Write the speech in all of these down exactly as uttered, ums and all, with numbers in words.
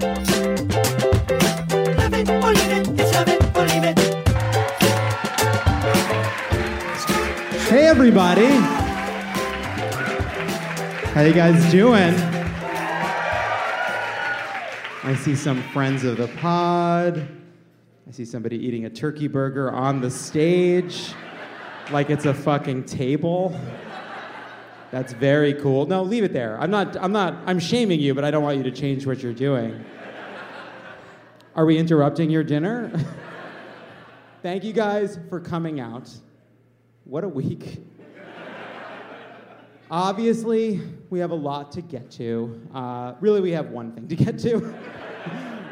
Love it or leave it, it's love it or leave it. Hey everybody, how you guys doing? I see some friends of the pod. I see somebody eating a turkey burger on the stage like it's a fucking table. That's very cool. No, leave it there. I'm not, I'm not, I'm shaming you, but I don't want you to change what you're doing. Are we interrupting your dinner? Thank you guys for coming out. What a week. Obviously, we have a lot to get to. Uh, really, we have one thing to get to.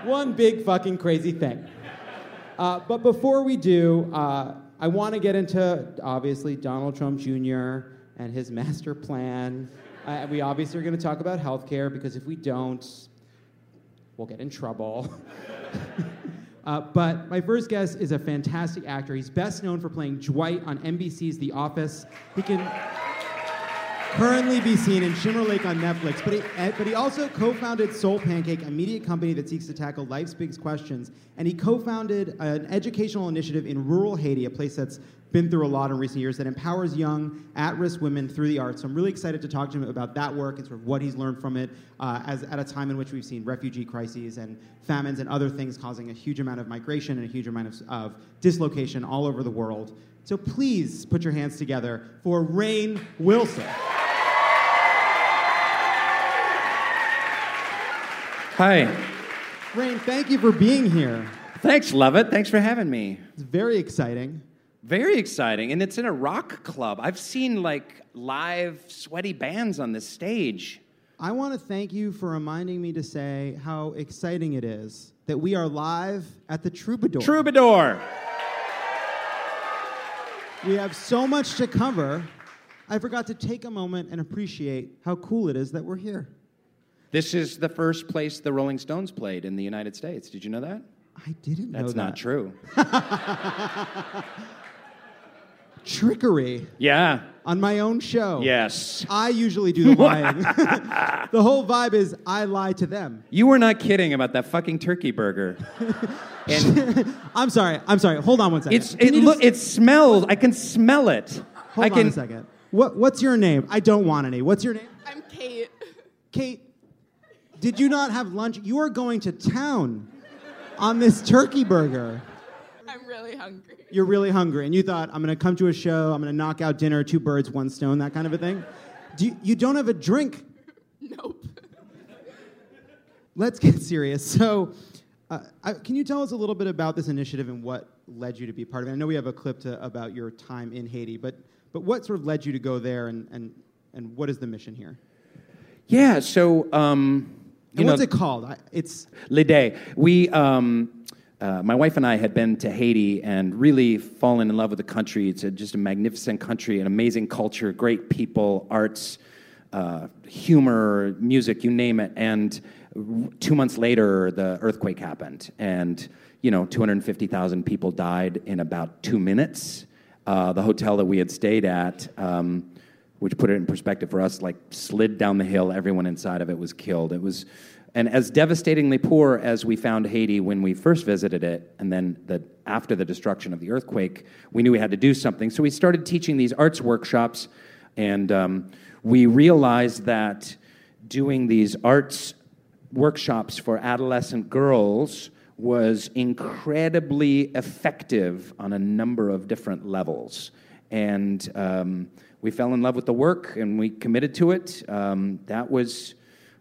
One big fucking crazy thing. Uh, but before we do, uh, I want to get into, obviously, Donald Trump Junior and his master plan. Uh, we obviously are going to talk about healthcare, because if we don't, we'll get in trouble. uh, but my first guest is a fantastic actor. He's best known for playing Dwight on N B C's The Office. He can currently be seen in Shimmer Lake on Netflix, but he, but he also co-founded Soul Pancake, a media company that seeks to tackle life's big questions, and he co-founded an educational initiative in rural Haiti, a place that's been through a lot in recent years, that empowers young, at-risk women through the arts. So I'm really excited to talk to him about that work and sort of what he's learned from it uh, as at a time in which we've seen refugee crises and famines and other things causing a huge amount of migration and a huge amount of, of dislocation all over the world. So please put your hands together for Rainn Wilson. Hi. Rainn, thank you for being here. Thanks, Lovett. Thanks for having me. It's very exciting. Very exciting, and it's in a rock club. I've seen, like, live sweaty bands on this stage. I want to thank you for reminding me to say how exciting it is that we are live at the Troubadour. Troubadour! We have so much to cover. I forgot to take a moment and appreciate how cool it is that we're here. This is the first place the Rolling Stones played in the United States. Did you know that? I didn't know that. That's not true. Trickery. Yeah. On my own show. Yes. I usually do the lying. The whole vibe is I lie to them. You were not kidding about that fucking turkey burger. And I'm sorry. I'm sorry. Hold on one second. It's, it, look, just... it smells. I can smell it. Hold I on can... a second. What, what's your name? I don't want any. What's your name? I'm Kate. Kate, did you not have lunch? You are going to town on this turkey burger. I'm really hungry. You're really hungry, and you thought, I'm going to come to a show, I'm going to knock out dinner, two birds, one stone, that kind of a thing. Do you, you don't have a drink? Nope. Let's get serious. So, uh, I, can you tell us a little bit about this initiative and what led you to be part of it? I know we have a clip to, about your time in Haiti, but but what sort of led you to go there, and and, and what is the mission here? Yeah, so... Um, you and know, what's it called? I, it's... Lidè. We... Um, Uh, my wife and I had been to Haiti and really fallen in love with the country. It's a, just a magnificent country, an amazing culture, great people, arts, uh, humor, music, you name it. And r- two months later, the earthquake happened. And, you know, two hundred fifty thousand people died in about two minutes. Uh, the hotel that we had stayed at, um, which put it in perspective for us, like slid down the hill. Everyone inside of it was killed. It was... And as devastatingly poor as we found Haiti when we first visited it, and then the, after the destruction of the earthquake, we knew we had to do something. So we started teaching these arts workshops, and um, we realized that doing these arts workshops for adolescent girls was incredibly effective on a number of different levels. And um, we fell in love with the work, and we committed to it. Um, that was...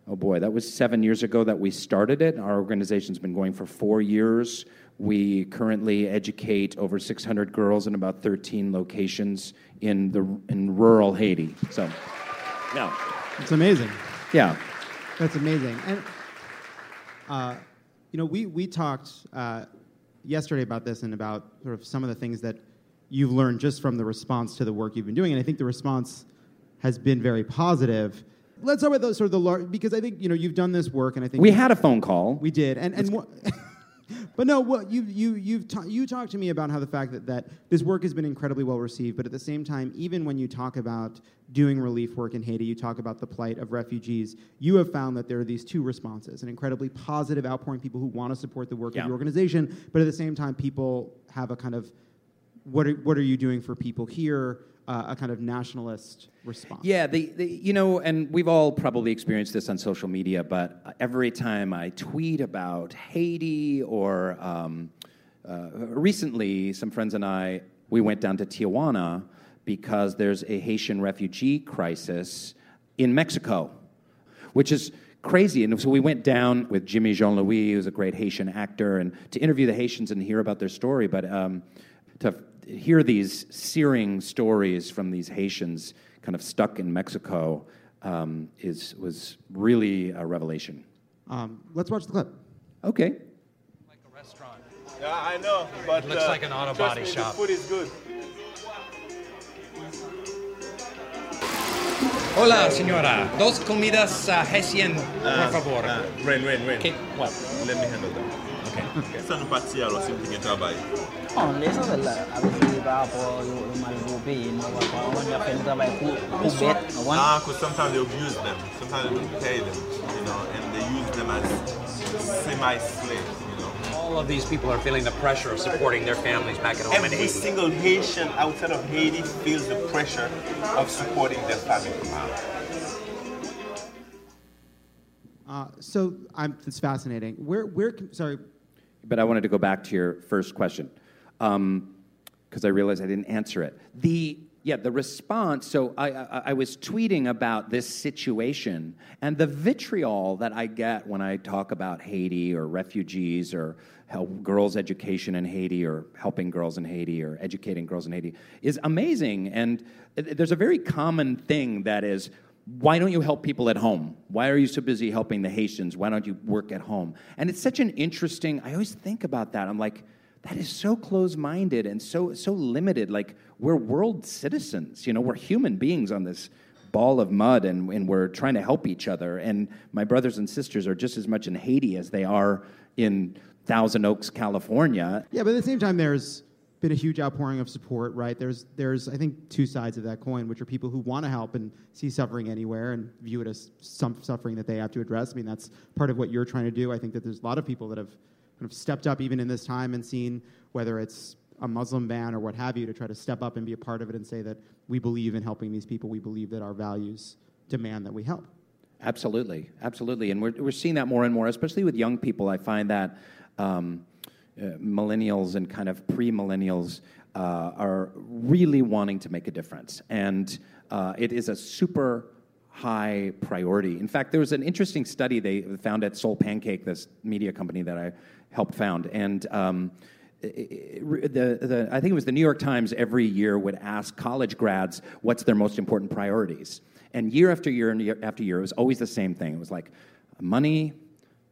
Oh boy, that was seven years ago that we started it. Our organization's been going for four years. We currently educate over six hundred girls in about thirteen locations in the in rural Haiti. So, yeah, it's amazing. Yeah, that's amazing. And Uh, you know, we we talked uh, yesterday about this and about sort of some of the things that you've learned just from the response to the work you've been doing, and I think the response has been very positive. Let's talk about those sort of the large, because I think, you know, you've done this work, and I think we had a phone call. We did, and and. But no, well, you you you've ta- you talked to me about how the fact that, that this work has been incredibly well received, but at the same time, even when you talk about doing relief work in Haiti, you talk about the plight of refugees, you have found that there are these two responses, an incredibly positive outpouring, people who want to support the work yeah. of your organization, but at the same time, people have a kind of, what are, what are you doing for people here? Uh, a kind of nationalist response. Yeah, the, the, you know, and we've all probably experienced this on social media, but every time I tweet about Haiti or um, uh, recently some friends and I, we went down to Tijuana because there's a Haitian refugee crisis in Mexico, which is crazy. And so we went down with Jimmy Jean-Louis, who's a great Haitian actor, and to interview the Haitians and hear about their story, but um, to hear these searing stories from these Haitians kind of stuck in Mexico um, is was really a revelation. Um, let's watch the clip. Okay. Like a restaurant. Yeah, I know, but it looks uh, like an auto body me, shop. The food is good. Hola, señora. Dos comidas uh, Haitian, uh, por favor. Uh, rain, rain, rain. Okay, what? Let me handle that. Okay. Ah, because sometimes they abuse them, sometimes they don't pay them, you know, and they use them as semi-slaves, you know. All of these people are feeling the pressure of supporting their families back at home. Every in Haiti. Single Haitian outside of Haiti feels the pressure of supporting their family. Uh, so I'm, it's fascinating. Where, where? Sorry. But I wanted to go back to your first question because um, I realized I didn't answer it. The yeah, the response. So I, I I was tweeting about this situation and the vitriol that I get when I talk about Haiti or refugees or help girls' education in Haiti or helping girls in Haiti or educating girls in Haiti is amazing. And there's a very common thing that is, why don't you help people at home? Why are you so busy helping the Haitians? Why don't you work at home? And it's such an interesting, I always think about that. I'm like, that is so close-minded and so so limited. Like, we're world citizens, you know, we're human beings on this ball of mud, and, and we're trying to help each other. And my brothers and sisters are just as much in Haiti as they are in Thousand Oaks, California. Yeah, but at the same time, there's been a huge outpouring of support, right? There's, there's, I think, two sides of that coin, which are people who want to help and see suffering anywhere and view it as some suffering that they have to address. I mean, that's part of what you're trying to do. I think that there's a lot of people that have kind of stepped up even in this time and seen whether it's a Muslim ban or what have you to try to step up and be a part of it and say that we believe in helping these people. We believe that our values demand that we help. Absolutely. Absolutely. And we're, we're seeing that more and more, especially with young people. I find that Um, Uh, millennials and kind of pre-millennials uh, are really wanting to make a difference. And uh, it is a super high priority. In fact, there was an interesting study they found at Soul Pancake, this media company that I helped found. And um, it, it, the, the I think it was the New York Times every year would ask college grads what's their most important priorities. And year after year and year after year, it was always the same thing. It was like money,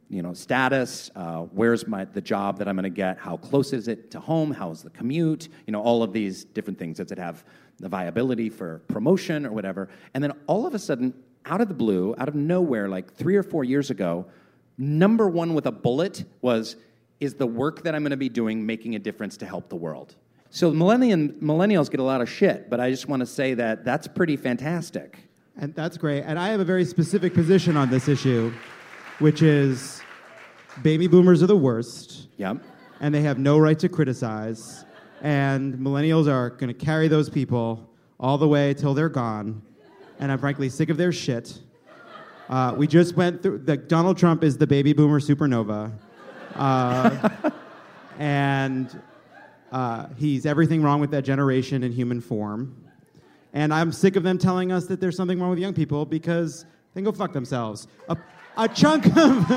you know, status, uh, where's my the job that I'm going to get, how close is it to home, how's the commute, you know, all of these different things. Does it have the viability for promotion or whatever? And then all of a sudden, out of the blue, out of nowhere, like three or four years ago, number one with a bullet was, is the work that I'm going to be doing making a difference to help the world? So millennium, millennials get a lot of shit, but I just want to say that that's pretty fantastic. And that's great. And I have a very specific position on this issue, which is baby boomers are the worst, yep, and they have no right to criticize, and millennials are going to carry those people all the way till they're gone, and I'm frankly sick of their shit. Uh, we just went through, the, Donald Trump is the baby boomer supernova, uh, and uh, he's everything wrong with that generation in human form, and I'm sick of them telling us that there's something wrong with young people because they can go fuck themselves. A, A chunk of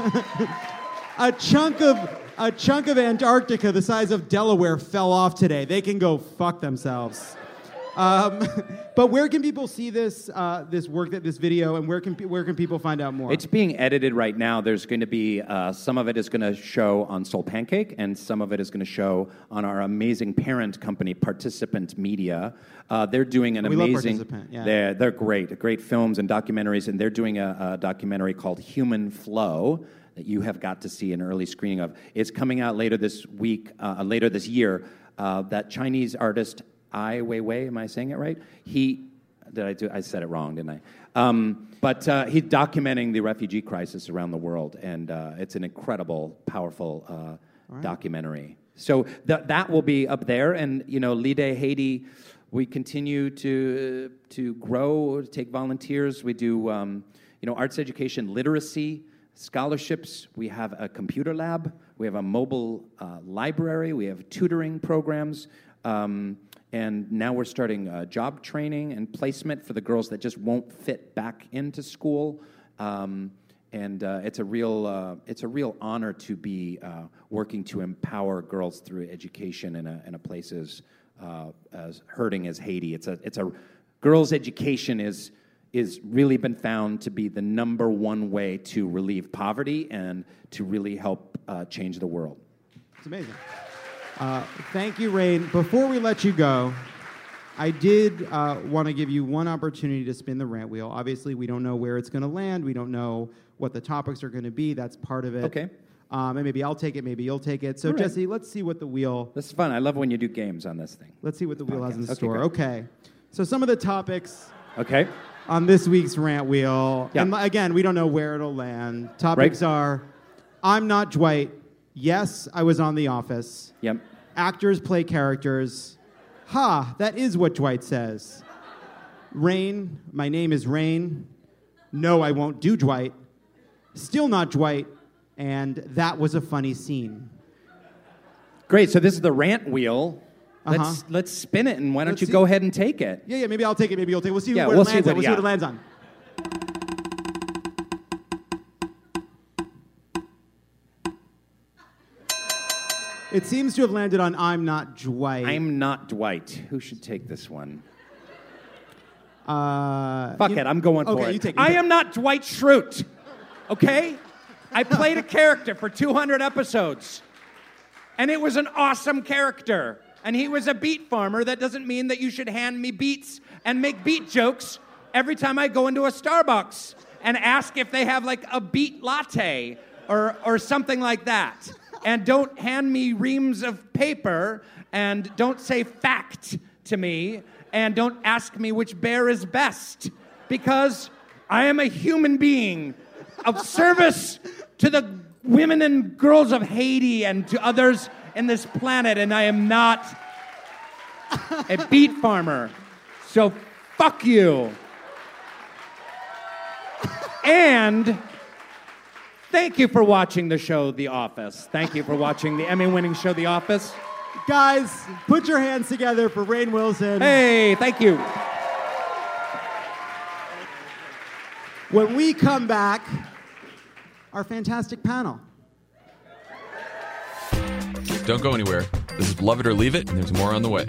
a chunk of a chunk of Antarctica the size of Delaware fell off today. They can go fuck themselves. Um, but where can people see this uh, this work, that this video, and where can where can people find out more? It's being edited right now. There's going to be uh, some of it is going to show on Soul Pancake, and some of it is going to show on our amazing parent company, Participant Media. Uh, they're doing an we amazing. Love Participant, yeah. They're they're great, great films and documentaries, and they're doing a, a documentary called Human Flow that you have got to see an early screening of. It's coming out later this week, uh, later this year. Uh, that Chinese artist. Ai Weiwei, am I saying it right? He, did I do? I said it wrong, didn't I? Um, but uh, he's documenting the refugee crisis around the world, and uh, it's an incredible, powerful uh, All right. documentary. So th- that will be up there, and you know, Lidè, Haiti, we continue to to grow, take volunteers. We do, um, you know, arts education, literacy, scholarships. We have a computer lab. We have a mobile uh, library. We have tutoring programs. Um, And now we're starting uh, job training and placement for the girls that just won't fit back into school. Um, and uh, it's a real uh, it's a real honor to be uh, working to empower girls through education in a, in a place as, uh, as hurting as Haiti. It's a it's a girls' education is is really been found to be the number one way to relieve poverty and to really help uh, change the world. It's amazing. Uh, thank you, Rainn. Before we let you go, I did uh, want to give you one opportunity to spin the rant wheel. Obviously, we don't know where it's going to land. We don't know what the topics are going to be. That's part of it. Okay. Um, and maybe I'll take it. Maybe you'll take it. So, right. Jesse, let's see what the wheel... This is fun. I love when you do games on this thing. Let's see what the wheel has in store. Okay. So some of the topics... Okay. ...on this week's rant wheel. Yeah. And again, we don't know where it'll land. Topics right. are, I'm not Dwight... Yes, I was on The Office. Yep. Actors play characters. Ha, that is what Dwight says. Rainn, my name is Rainn. No, I won't do Dwight. Still not Dwight. And that was a funny scene. Great, so this is the rant wheel. Uh-huh. Let's let's spin it, and why don't let's you see. go ahead and take it? Yeah, yeah, maybe I'll take it, maybe you'll take it. We'll see yeah, where we'll it lands see what, on. We'll yeah. see what it lands on. It seems to have landed on I'm not Dwight. I'm not Dwight. Who should take this one? Uh, Fuck you, it, I'm going okay, for it. You take, you I take. am not Dwight Schrute, okay? I played a character for two hundred episodes, and it was an awesome character, and he was a beet farmer. That doesn't mean that you should hand me beets and make beet jokes every time I go into a Starbucks and ask if they have, like, a beet latte or or something like that. And don't hand me reams of paper, and don't say fact to me, and don't ask me which bear is best, because I am a human being of service to the women and girls of Haiti and to others in this planet, and I am not a beet farmer. So fuck you. And... Thank you for watching the show, The Office. Thank you for watching the Emmy-winning show, The Office. Guys, put your hands together for Rainn Wilson. Hey, thank you. When we come back, our fantastic panel. Don't go anywhere. This is Love It or Leave It, and there's more on the way.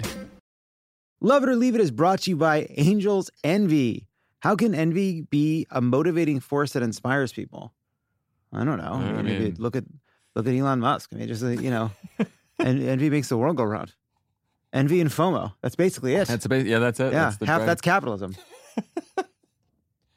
Love It or Leave It is brought to you by Angel's Envy. How can envy be a motivating force that inspires people? I don't know. I mean, Maybe look at look at Elon Musk. I mean, just you know, en- envy makes the world go round. Envy and FOMO. That's basically it. That's ba- yeah, that's it. Yeah, that's the half drive. That's capitalism.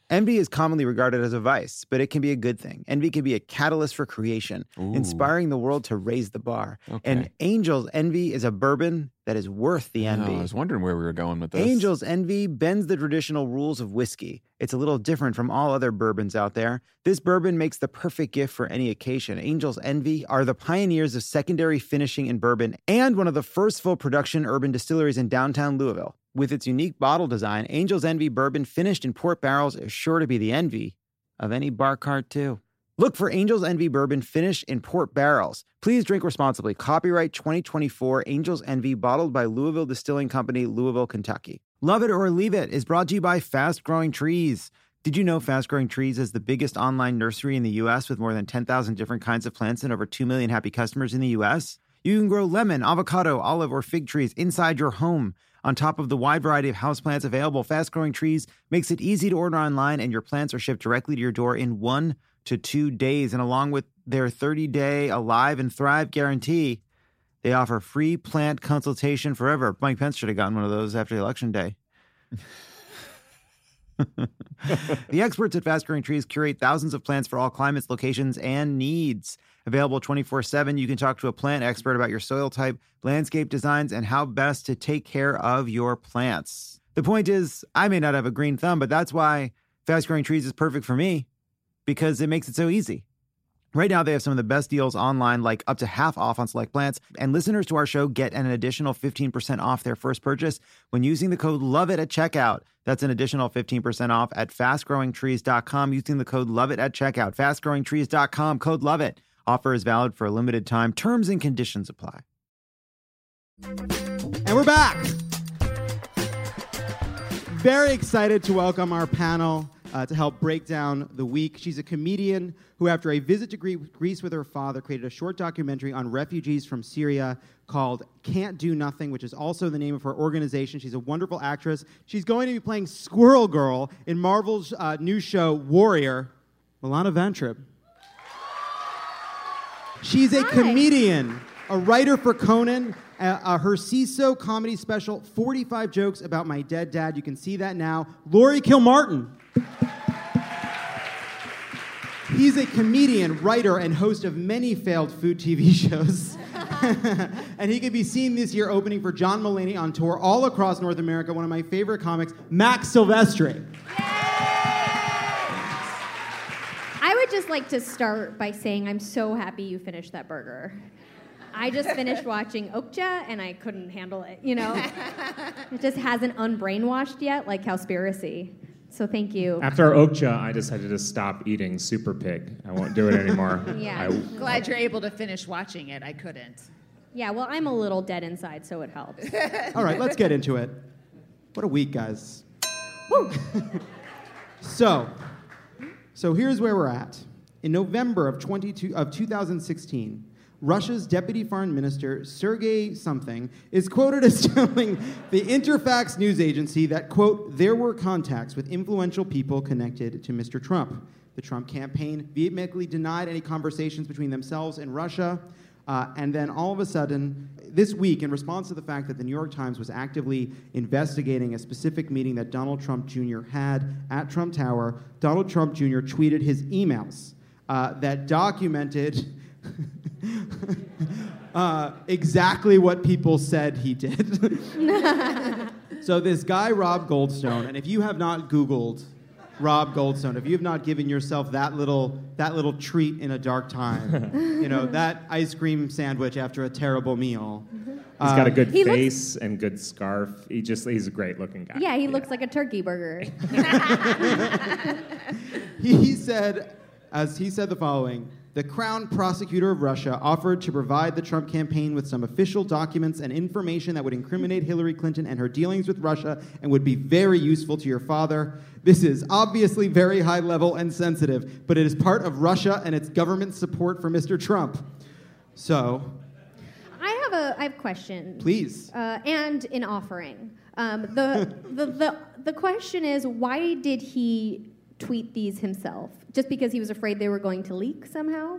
Envy is commonly regarded as a vice, but it can be a good thing. Envy can be a catalyst for creation, Ooh. inspiring the world to raise the bar. Okay. And Angel's Envy is a bourbon that is worth the envy. Oh, I was wondering where we were going with this. Angel's Envy bends the traditional rules of whiskey. It's a little different from all other bourbons out there. This bourbon makes the perfect gift for any occasion. Angel's Envy are the pioneers of secondary finishing in bourbon and one of the first full-production urban distilleries in downtown Louisville. With its unique bottle design, Angel's Envy bourbon finished in port barrels is sure to be the envy of any bar cart, too. Look for Angel's Envy bourbon finished in port barrels. Please drink responsibly. Copyright twenty twenty-four, Angel's Envy, bottled by Louisville Distilling Company, Louisville, Kentucky. Love It or Leave It is brought to you by Fast Growing Trees. Did you know Fast Growing Trees is the biggest online nursery in the U S with more than ten thousand different kinds of plants and over two million happy customers in the U S? You can grow lemon, avocado, olive, or fig trees inside your home. On top of the wide variety of houseplants available, Fast Growing Trees makes it easy to order online, and your plants are shipped directly to your door in one to two days. And along with their thirty-day Alive and Thrive guarantee, they offer free plant consultation forever. Mike Pence should have gotten one of those after Election Day. The experts at Fast Growing Trees curate thousands of plants for all climates, locations, and needs. Available twenty-four seven, you can talk to a plant expert about your soil type, landscape designs, and how best to take care of your plants. The point is, I may not have a green thumb, but that's why Fast Growing Trees is perfect for me, because it makes it so easy. Right now, they have some of the best deals online, like up to half off on select plants. And listeners to our show get an additional fifteen percent off their first purchase when using the code LOVEIT at checkout. That's an additional fifteen percent off at fast growing trees dot com using the code LOVEIT at checkout. fast growing trees dot com, code LOVEIT. Offer is valid for a limited time. Terms and conditions apply. And we're back. Very excited to welcome our panel. Uh, to help break down the week. She's a comedian who, after a visit to Greece with her father, created a short documentary on refugees from Syria called Can't Do Nothing, which is also the name of her organization. She's a wonderful actress. She's going to be playing Squirrel Girl in Marvel's uh, new show, Warrior, Milana Ventrip. She's a Hi. comedian, a writer for Conan. Uh, uh, her C I S O comedy special, forty-five Jokes About My Dead Dad. You can see that now. Lori Kilmartin. He's a comedian, writer, and host of many failed food T V shows. And he could be seen this year opening for John Mulaney on tour all across North America. One of my favorite comics, Max Silvestri. I would just like to start by saying I'm so happy you finished that burger. I just finished watching Okja, and I couldn't handle it, you know? It just hasn't unbrainwashed yet, like Cowspiracy. So thank you. After Okja, I decided to stop eating Super Pig. I won't do it anymore. Yeah, I, glad you're able to finish watching it. I couldn't. Yeah, well, I'm a little dead inside, so it helps. All right, let's get into it. What a week, guys. Woo! so, so here's where we're at. In November of twenty-two of twenty sixteen, Russia's Deputy Foreign Minister, Sergei something, is quoted as telling the Interfax news agency that, quote, there were contacts with influential people connected to Mister Trump. The Trump campaign vehemently denied any conversations between themselves and Russia. Uh, and then all of a sudden, this week, in response to the fact that the New York Times was actively investigating a specific meeting that Donald Trump Junior had at Trump Tower, Donald Trump Junior tweeted his emails uh, that documented... uh, exactly what people said he did. So this guy, Rob Goldstone, and if you have not Googled Rob Goldstone, if you have not given yourself that little that little treat in a dark time, you know, that ice cream sandwich after a terrible meal. He's got a good he face looks, and good scarf. He just—he's a great-looking guy. Yeah, he yeah. looks like a turkey burger. he said, as he said the following. The Crown Prosecutor of Russia offered to provide the Trump campaign with some official documents and information that would incriminate Hillary Clinton and her dealings with Russia and would be very useful to your father. This is obviously very high level and sensitive, but it is part of Russia and its government support for Mister Trump. So... I have a I have questions. Please. Uh, and an offering. Um, the, the, the, the question is, why did he... tweet these himself? Just because he was afraid they were going to leak somehow?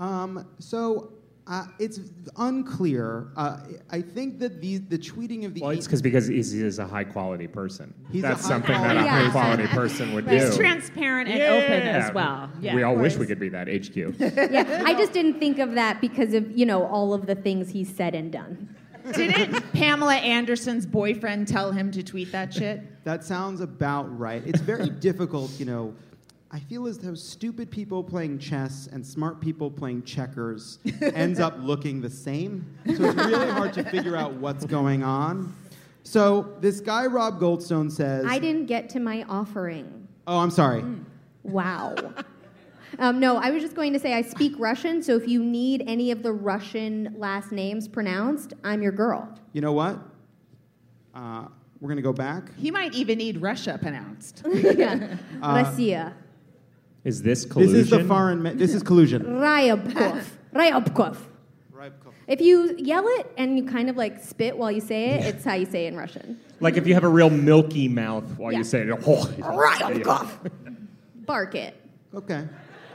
Um, so uh, it's unclear. Uh, I think that the the tweeting of the... Well, it's because because he's, he's a high-quality person. He's That's something that a yeah. high-quality person would he's do. He's transparent and yeah. open as well. Yeah, we all wish we could be that, H Q. yeah, I just didn't think of that because of, you know, all of the things he's said and done. Didn't Pamela Anderson's boyfriend tell him to tweet that shit? That sounds about right. It's very difficult, you know. I feel as though stupid people playing chess and smart people playing checkers ends up looking the same. So it's really hard to figure out what's going on. So this guy, Rob Goldstone, says... I didn't get to my offering. Oh, I'm sorry. Mm. Wow. Um, no, I was just going to say I speak Russian, so if you need any of the Russian last names pronounced, I'm your girl. You know what? Uh, we're going to go back. He might even need Russia pronounced. yeah. uh, Russia. Is this collusion? This is the foreign... Ma- this is collusion. Ryabkov. Ryabkov. Ryabkov. If you yell it and you kind of like spit while you say it, it's how you say it in Russian. Like if you have a real milky mouth while yeah. you say it. Ryabkov. Bark it. Okay.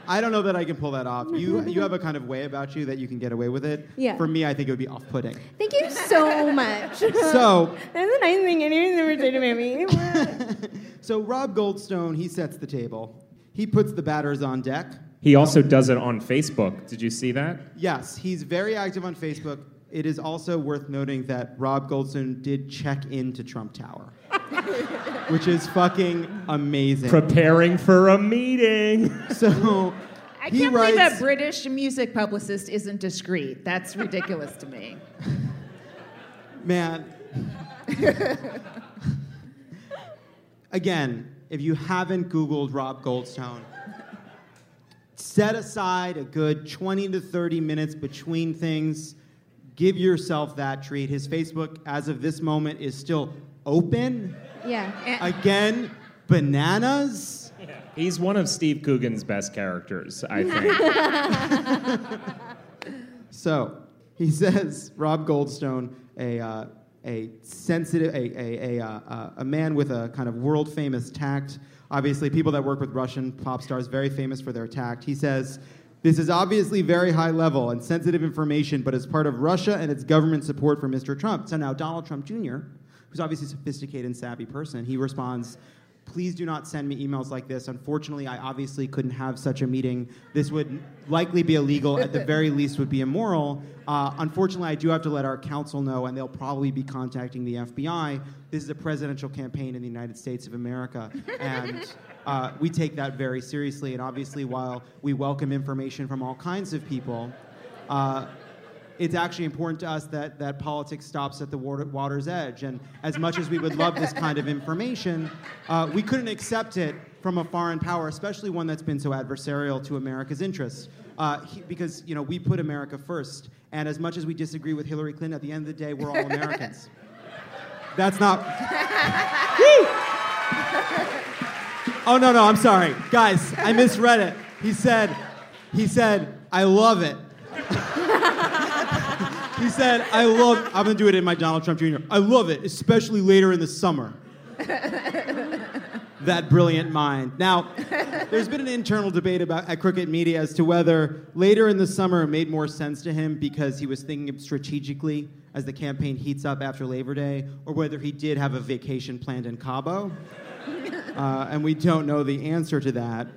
I don't know that I can pull that off. You you have a kind of way about you that you can get away with it. Yeah. For me, I think it would be off-putting. Thank you so much. So that's the nice thing anyone's ever said to me. So Rob Goldstone, he sets the table. He puts the batters on deck. He also does it on Facebook. Did you see that? Yes, he's very active on Facebook. It is also worth noting that Rob Goldstone did check into Trump Tower, which is fucking amazing. Preparing for a meeting. So I he can't writes, believe a British music publicist isn't discreet. That's ridiculous to me. Man. Again, if you haven't Googled Rob Goldstone, set aside a good twenty to thirty minutes between things. Give yourself that treat. His Facebook, as of this moment, is still open. Yeah. And again, bananas. Yeah. He's one of Steve Coogan's best characters, I think. So he says, Rob Goldstone, a uh, a sensitive, a a a, uh, a man with a kind of world famous tact. Obviously, people that work with Russian pop stars very famous for their tact. He says, "This is obviously very high level and sensitive information, but it's part of Russia and its government support for Mister Trump." So now Donald Trump Junior, who's obviously a sophisticated and savvy person, he responds, "Please do not send me emails like this. Unfortunately, I obviously couldn't have such a meeting. This would likely be illegal, at the very least would be immoral. Uh, unfortunately, I do have to let our counsel know, and they'll probably be contacting the F B I. This is a presidential campaign in the United States of America, and uh, we take that very seriously. And obviously, while we welcome information from all kinds of people, uh, it's actually important to us that, that politics stops at the water, water's edge. And as much as we would love this kind of information, uh, we couldn't accept it from a foreign power, especially one that's been so adversarial to America's interests. Uh, he, because, you know, we put America first. And as much as we disagree with Hillary Clinton, at the end of the day, we're all Americans." That's not... Oh, no, no, I'm sorry. Guys, I misread it. He said, he said, "I love it." He said, "I love," I'm going to do it in my Donald Trump Junior, "I love it, especially later in the summer." That brilliant mind. Now, there's been an internal debate about at Crooked Media as to whether later in the summer made more sense to him because he was thinking strategically as the campaign heats up after Labor Day, or whether he did have a vacation planned in Cabo. Uh, and we don't know the answer to that.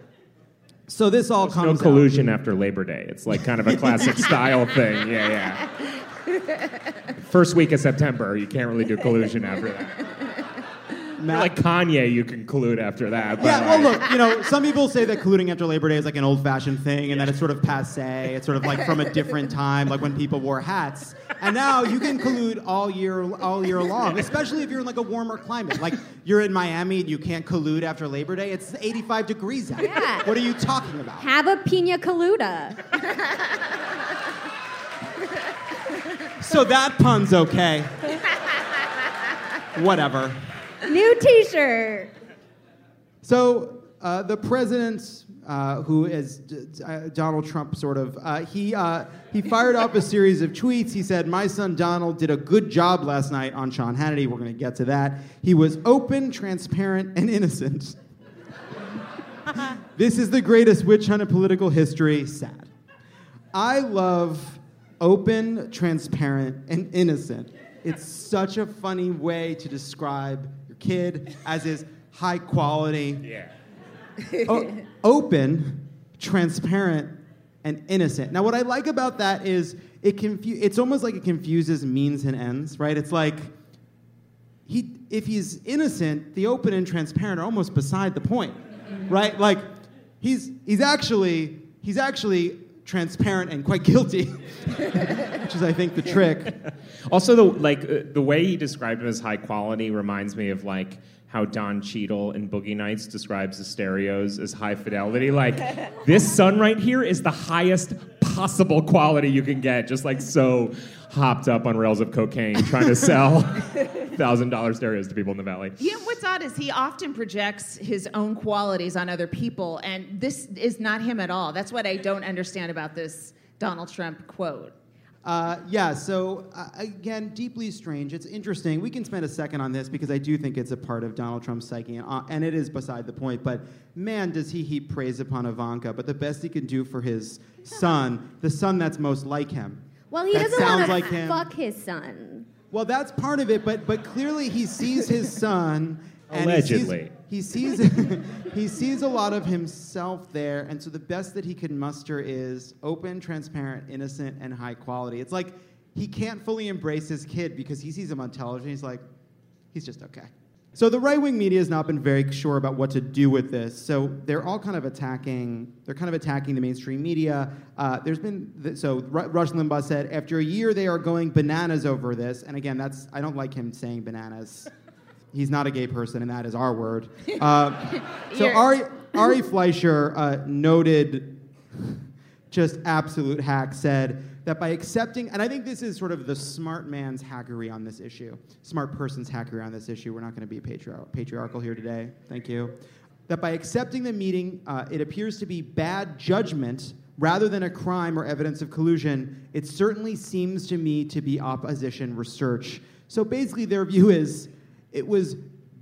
So this all There's comes There's no collusion out. After Labor Day. It's like kind of a classic style thing. Yeah, yeah. First week of September, you can't really do collusion after that. Matt, like Kanye, you can collude after that. But yeah, well, like, look, you know, some people say that colluding after Labor Day is like an old-fashioned thing, and that it's sort of passé. It's sort of like from a different time, like when people wore hats. And now you can collude all year, all year long, especially if you're in like a warmer climate. Like you're in Miami and you can't collude after Labor Day. It's eighty-five degrees out. Yeah. What are you talking about? Have a piña colada. So that pun's okay. Whatever. New T-shirt. So uh, the president, uh, who is d- uh, Donald Trump, sort of, uh, he uh, he fired up a series of tweets. He said, "My son Donald did a good job last night on Sean Hannity." We're going to get to that. "He was open, transparent, and innocent. This is the greatest witch hunt in political history. Sad." I love open, transparent, and innocent. It's such a funny way to describe your kid, as is high quality. Yeah. O- open, transparent, and innocent. Now, what I like about that is it confu- it's almost like it confuses means and ends, right? It's like he if he's innocent, the open and transparent are almost beside the point, right? Like he's he's actually he's actually transparent and quite guilty, which is, I think, the trick. Also, the like uh, the way he described him as high quality reminds me of like how Don Cheadle in Boogie Nights describes the stereos as high fidelity. Like, this son right here is the highest possible quality you can get, just like so hopped up on rails of cocaine trying to sell one thousand dollars stereos to people in the Valley. Yeah, what's odd is he often projects his own qualities on other people, and this is not him at all. That's what I don't understand about this Donald Trump quote. Uh, yeah, so uh, again, deeply strange. It's interesting. We can spend a second on this because I do think it's a part of Donald Trump's psyche, and, uh, and it is beside the point. But man, does he heap praise upon Ivanka. But the best he can do for his son, the son that's most like him. Well, he doesn't want to like fuck his son. Well, that's part of it, but but clearly he sees his son. Allegedly. And he sees he sees, he sees a lot of himself there, and so the best that he can muster is open, transparent, innocent, and high quality. It's like he can't fully embrace his kid because he sees him on television. He's like, he's just okay. So the right-wing media has not been very sure about what to do with this. So they're all kind of attacking. They're kind of attacking the mainstream media. Uh, there's been th- so R- Rush Limbaugh said after a year they are going bananas over this. And again, that's I don't like him saying bananas. He's not a gay person, and that is our word. Uh, so Ari, Ari Fleischer, uh, noted just absolute hack, said that by accepting, and I think this is sort of the smart man's hackery on this issue, smart person's hackery on this issue. We're not going to be patriar- patriarchal here today. Thank you. That by accepting the meeting, uh, it appears to be bad judgment rather than a crime or evidence of collusion. It certainly seems to me to be opposition research. So basically their view is, it was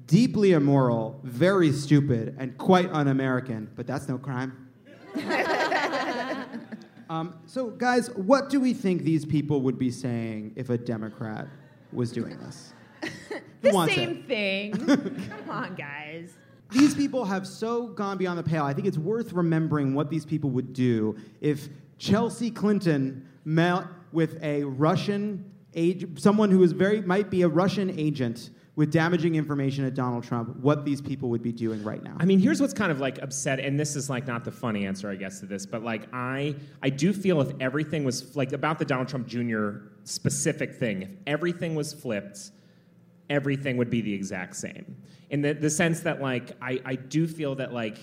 deeply immoral, very stupid, and quite un-American, but that's no crime. um, so, guys, what do we think these people would be saying if a Democrat was doing this? The same it? thing. Come on, guys. These people have so gone beyond the pale. I think it's worth remembering what these people would do if Chelsea Clinton met with a Russian agent, someone who is very might be a Russian agent, with damaging information at Donald Trump, what these people would be doing right now. I mean, here's what's kind of like upset, and this is like not the fun answer, I guess, to this, but like I I do feel if everything was like about the Donald Trump Junior specific thing, if everything was flipped, everything would be the exact same. In the, the sense that like I, I do feel that like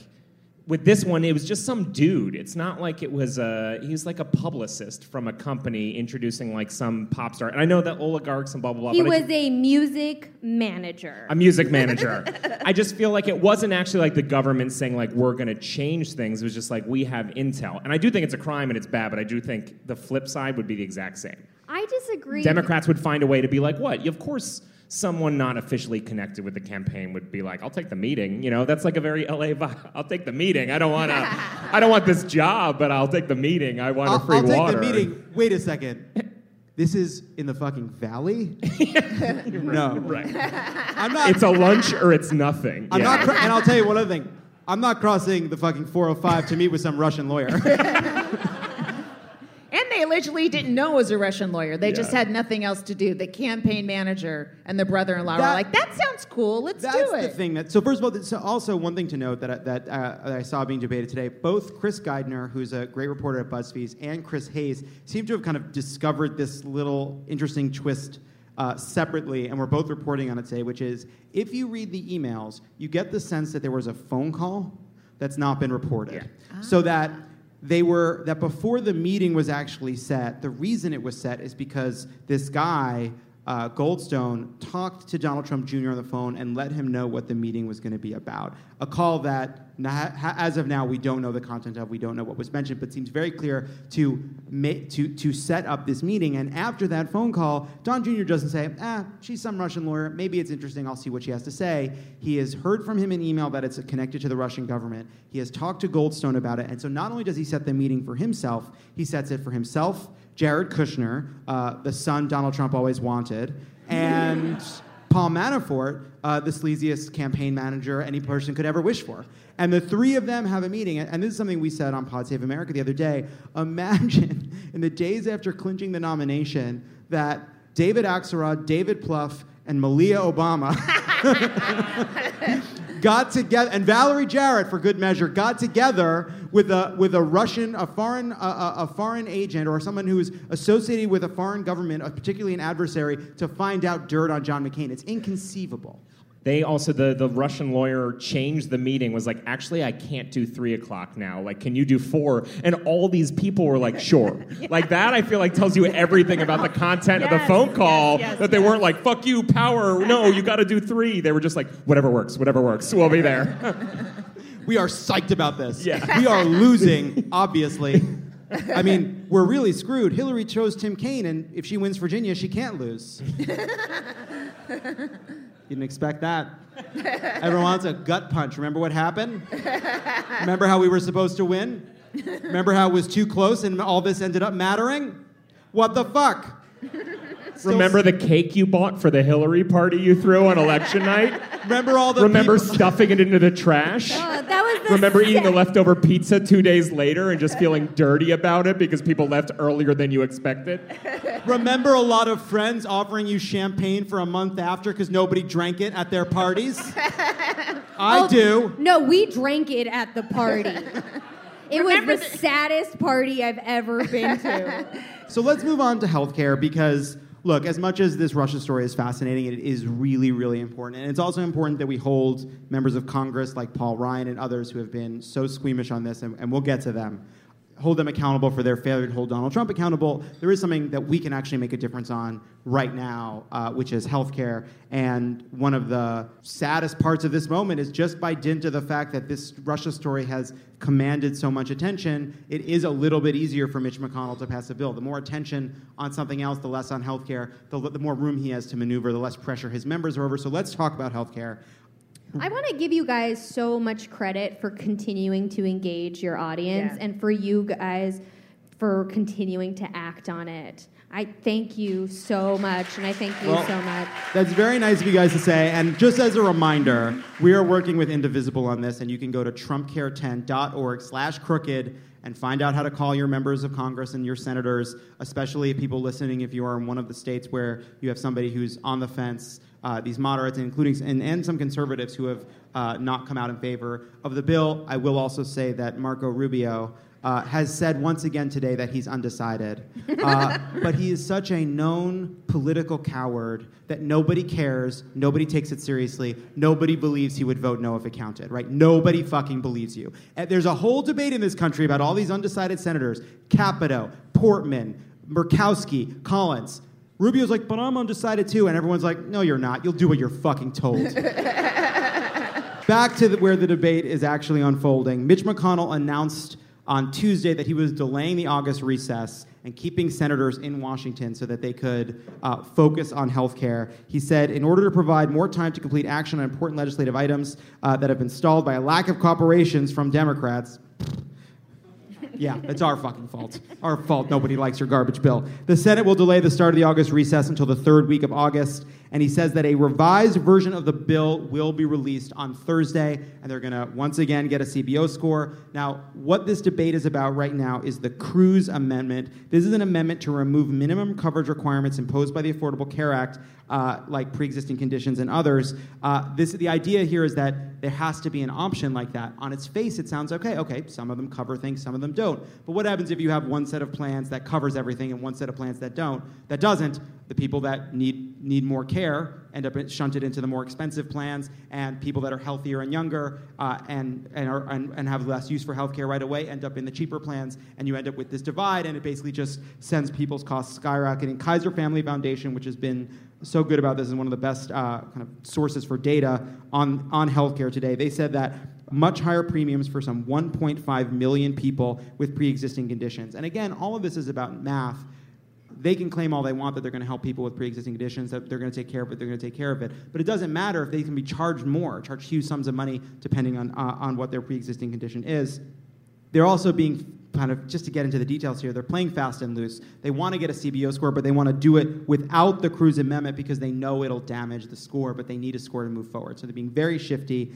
with this one, it was just some dude. It's not like it was a... He was like a publicist from a company introducing like some pop star. And I know that oligarchs and blah, blah, blah. He was I, a music manager. A music manager. I just feel like it wasn't actually like the government saying like, we're going to change things. It was just like, we have intel. And I do think it's a crime and it's bad, but I do think the flip side would be the exact same. I disagree. Democrats would find a way to be like, what? Of course... Someone not officially connected with the campaign would be like, "I'll take the meeting." You know, that's like a very L A vibe. I'll take the meeting. I don't want to. I don't want this job, but I'll take the meeting. I want I'll, a free I'll water. I'll take the meeting. Wait a second. This is in the fucking valley? Yeah, no, right. I'm not. It's a lunch or it's nothing. I'm yeah. not. Cr- and I'll tell you one other thing. I'm not crossing the fucking four oh five to meet with some Russian lawyer. They allegedly didn't know it was a Russian lawyer. They yeah. just had nothing else to do. The campaign manager and the brother-in-law that, were like, "That sounds cool. Let's do it." That's the thing. That, so first of all, so also one thing to note that that, uh, that I saw being debated today: both Chris Geidner, who's a great reporter at BuzzFeed, and Chris Hayes seem to have kind of discovered this little interesting twist uh, separately, and we're both reporting on it today. Which is, if you read the emails, you get the sense that there was a phone call that's not been reported, yeah. ah. so that. They were, that before the meeting was actually set, the reason it was set is because this guy, uh, Goldstone, talked to Donald Trump Junior on the phone and let him know what the meeting was going to be about. A call that, as of now, we don't know the content of, we don't know what was mentioned, but seems very clear to make, to, to set up this meeting. And after that phone call, Don Junior doesn't say, ah, she's some Russian lawyer, maybe it's interesting, I'll see what she has to say. He has heard from him in email that it's connected to the Russian government. He has talked to Goldstone about it. And so not only does he set the meeting for himself, he sets it for himself, Jared Kushner, uh, the son Donald Trump always wanted, and... Paul Manafort, uh, the sleaziest campaign manager any person could ever wish for. And the three of them have a meeting, and this is something we said on Pod Save America the other day. Imagine, in the days after clinching the nomination, that David Axelrod, David Plouffe, and Malia Obama got together, and Valerie Jarrett, for good measure, got together with a with a Russian, a foreign, a, a foreign agent, or someone who is associated with a foreign government, particularly an adversary, to find out dirt on John McCain. It's inconceivable. They also, the, the Russian lawyer changed the meeting, was like, actually, I can't do three o'clock now. Like, can you do four? And all these people were like, sure. yeah. Like, that, I feel like, tells you everything about the content yes, of the phone call. Yes, yes, that they yes. weren't like, fuck you, power. No, you got to do three. They were just like, whatever works, whatever works. We'll be there. We are psyched about this. Yeah. We are losing, obviously. I mean, we're really screwed. Hillary chose Tim Kaine, and if she wins Virginia, she can't lose. You didn't expect that. Everyone wants a gut punch. Remember what happened? Remember how we were supposed to win? Remember how it was too close and all this ended up mattering? What the fuck? Still Remember s- the cake you bought for the Hillary party you threw on election night? Remember all the Remember people- stuffing it into the trash? Oh, that was the Remember sick. Eating the leftover pizza two days later and just feeling dirty about it because people left earlier than you expected? Remember a lot of friends offering you champagne for a month after because nobody drank it at their parties? I oh, do. No, we drank it at the party. It Remember was the, the saddest party I've ever been to. So let's move on to healthcare because, look, as much as this Russia story is fascinating, it is really, really important. And it's also important that we hold members of Congress like Paul Ryan and others who have been so squeamish on this, and, and we'll get to them, hold them accountable for their failure to hold Donald Trump accountable. There is something that we can actually make a difference on right now, uh, which is healthcare. And one of the saddest parts of this moment is just by dint of the fact that this Russia story has commanded so much attention, it is a little bit easier for Mitch McConnell to pass a bill. The more attention on something else, the less on healthcare, the, the more room he has to maneuver, the less pressure his members are over. So let's talk about healthcare. I want to give you guys so much credit for continuing to engage your audience yeah. and for you guys for continuing to act on it. I thank you so much, and I thank you well, so much. That's very nice of you guys to say. And just as a reminder, we are working with Indivisible on this, and you can go to trumpcare ten dot org slash crooked and find out how to call your members of Congress and your senators, especially people listening if you are in one of the states where you have somebody who's on the fence. Uh, these moderates, including and, and some conservatives who have uh, not come out in favor of the bill. I will also say that Marco Rubio uh, has said once again today that he's undecided. Uh, but he is such a known political coward that nobody cares, nobody takes it seriously, nobody believes he would vote no if it counted, right? Nobody fucking believes you. And there's a whole debate in this country about all these undecided senators, Capito, Portman, Murkowski, Collins. Rubio's like, but I'm undecided too. And everyone's like, no, you're not. You'll do what you're fucking told. Back to the, where the debate is actually unfolding. Mitch McConnell announced on Tuesday that he was delaying the August recess and keeping senators in Washington so that they could uh, focus on health care. He said, in order to provide more time to complete action on important legislative items uh, that have been stalled by a lack of cooperation from Democrats... Yeah, it's our fucking fault. Our fault. Nobody likes your garbage bill. The Senate will delay the start of the August recess until the third week of August. And he says that a revised version of the bill will be released on Thursday. And they're going to, once again, get a C B O score. Now, what this debate is about right now is the Cruz Amendment. This is an amendment to remove minimum coverage requirements imposed by the Affordable Care Act, uh, like pre-existing conditions and others. Uh, this, the idea here is that there has to be an option like that. On its face, it sounds okay. Okay, some of them cover things, some of them don't. But what happens if you have one set of plans that covers everything and one set of plans that don't, that doesn't? The people that need need more care end up shunted into the more expensive plans, and people that are healthier and younger uh, and and, are, and and have less use for healthcare right away end up in the cheaper plans, and you end up with this divide, and it basically just sends people's costs skyrocketing. Kaiser Family Foundation, which has been so good about this and one of the best uh, kind of sources for data on, on healthcare today. They said that much higher premiums for some one point five million people with pre-existing conditions. And again, all of this is about math. They can claim all they want that they're going to help people with pre-existing conditions, that they're going to take care of it, they're going to take care of it. But it doesn't matter if they can be charged more, charged huge sums of money depending on, uh, on what their pre-existing condition is. They're also being... kind of, just to get into the details here, they're playing fast and loose. They want to get a C B O score, but they want to do it without the Cruz Amendment because they know it'll damage the score, but they need a score to move forward. So they're being very shifty.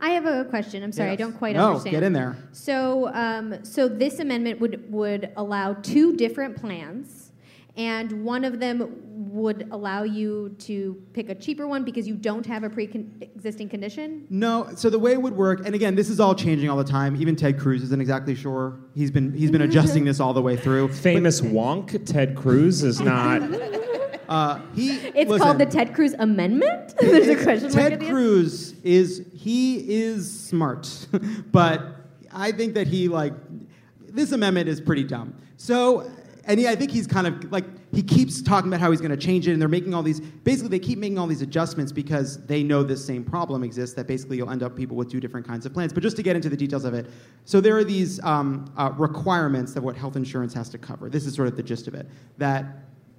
I have a question. I'm sorry, yes. I don't quite no, understand. No, get in there. So um, so this amendment would, would allow two different plans, and one of them would allow you to pick a cheaper one because you don't have a pre-existing condition? No. So the way it would work, and again, this is all changing all the time. Even Ted Cruz isn't exactly sure. He's been he's been adjusting this all the way through. Famous but, wonk Ted Cruz is not. uh, he. It's listen, called the Ted Cruz Amendment. There's a question. Ted Cruz is he is smart, but I think that he like this amendment is pretty dumb. So. And he, I think he's kind of like, he keeps talking about how he's going to change it, and they're making all these, basically they keep making all these adjustments because they know this same problem exists, that basically you'll end up people with two different kinds of plans. But just to get into the details of it, so there are these um, uh, requirements of what health insurance has to cover. This is sort of the gist of it, that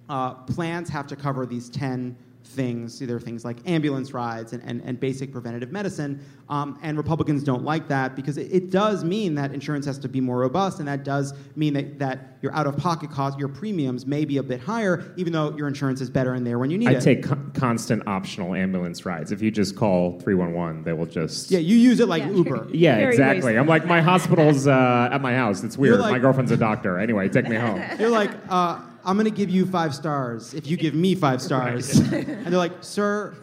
uh, plans have to cover these ten things, either things like ambulance rides and, and, and basic preventative medicine, um, and Republicans don't like that because it, it does mean that insurance has to be more robust, and that does mean that, that your out-of-pocket cost, your premiums may be a bit higher, even though your insurance is better in there when you need I it. I take con- constant optional ambulance rides. If you just call three one one, they will just... Yeah, you use it like yeah, Uber. Yeah, Very exactly. Nice. I'm like, my hospital's uh, at my house. It's weird. Like, my girlfriend's a doctor. Anyway, take me home. You're like... Uh, I'm going to give you five stars if you give me five stars. Right. And they're like, sir,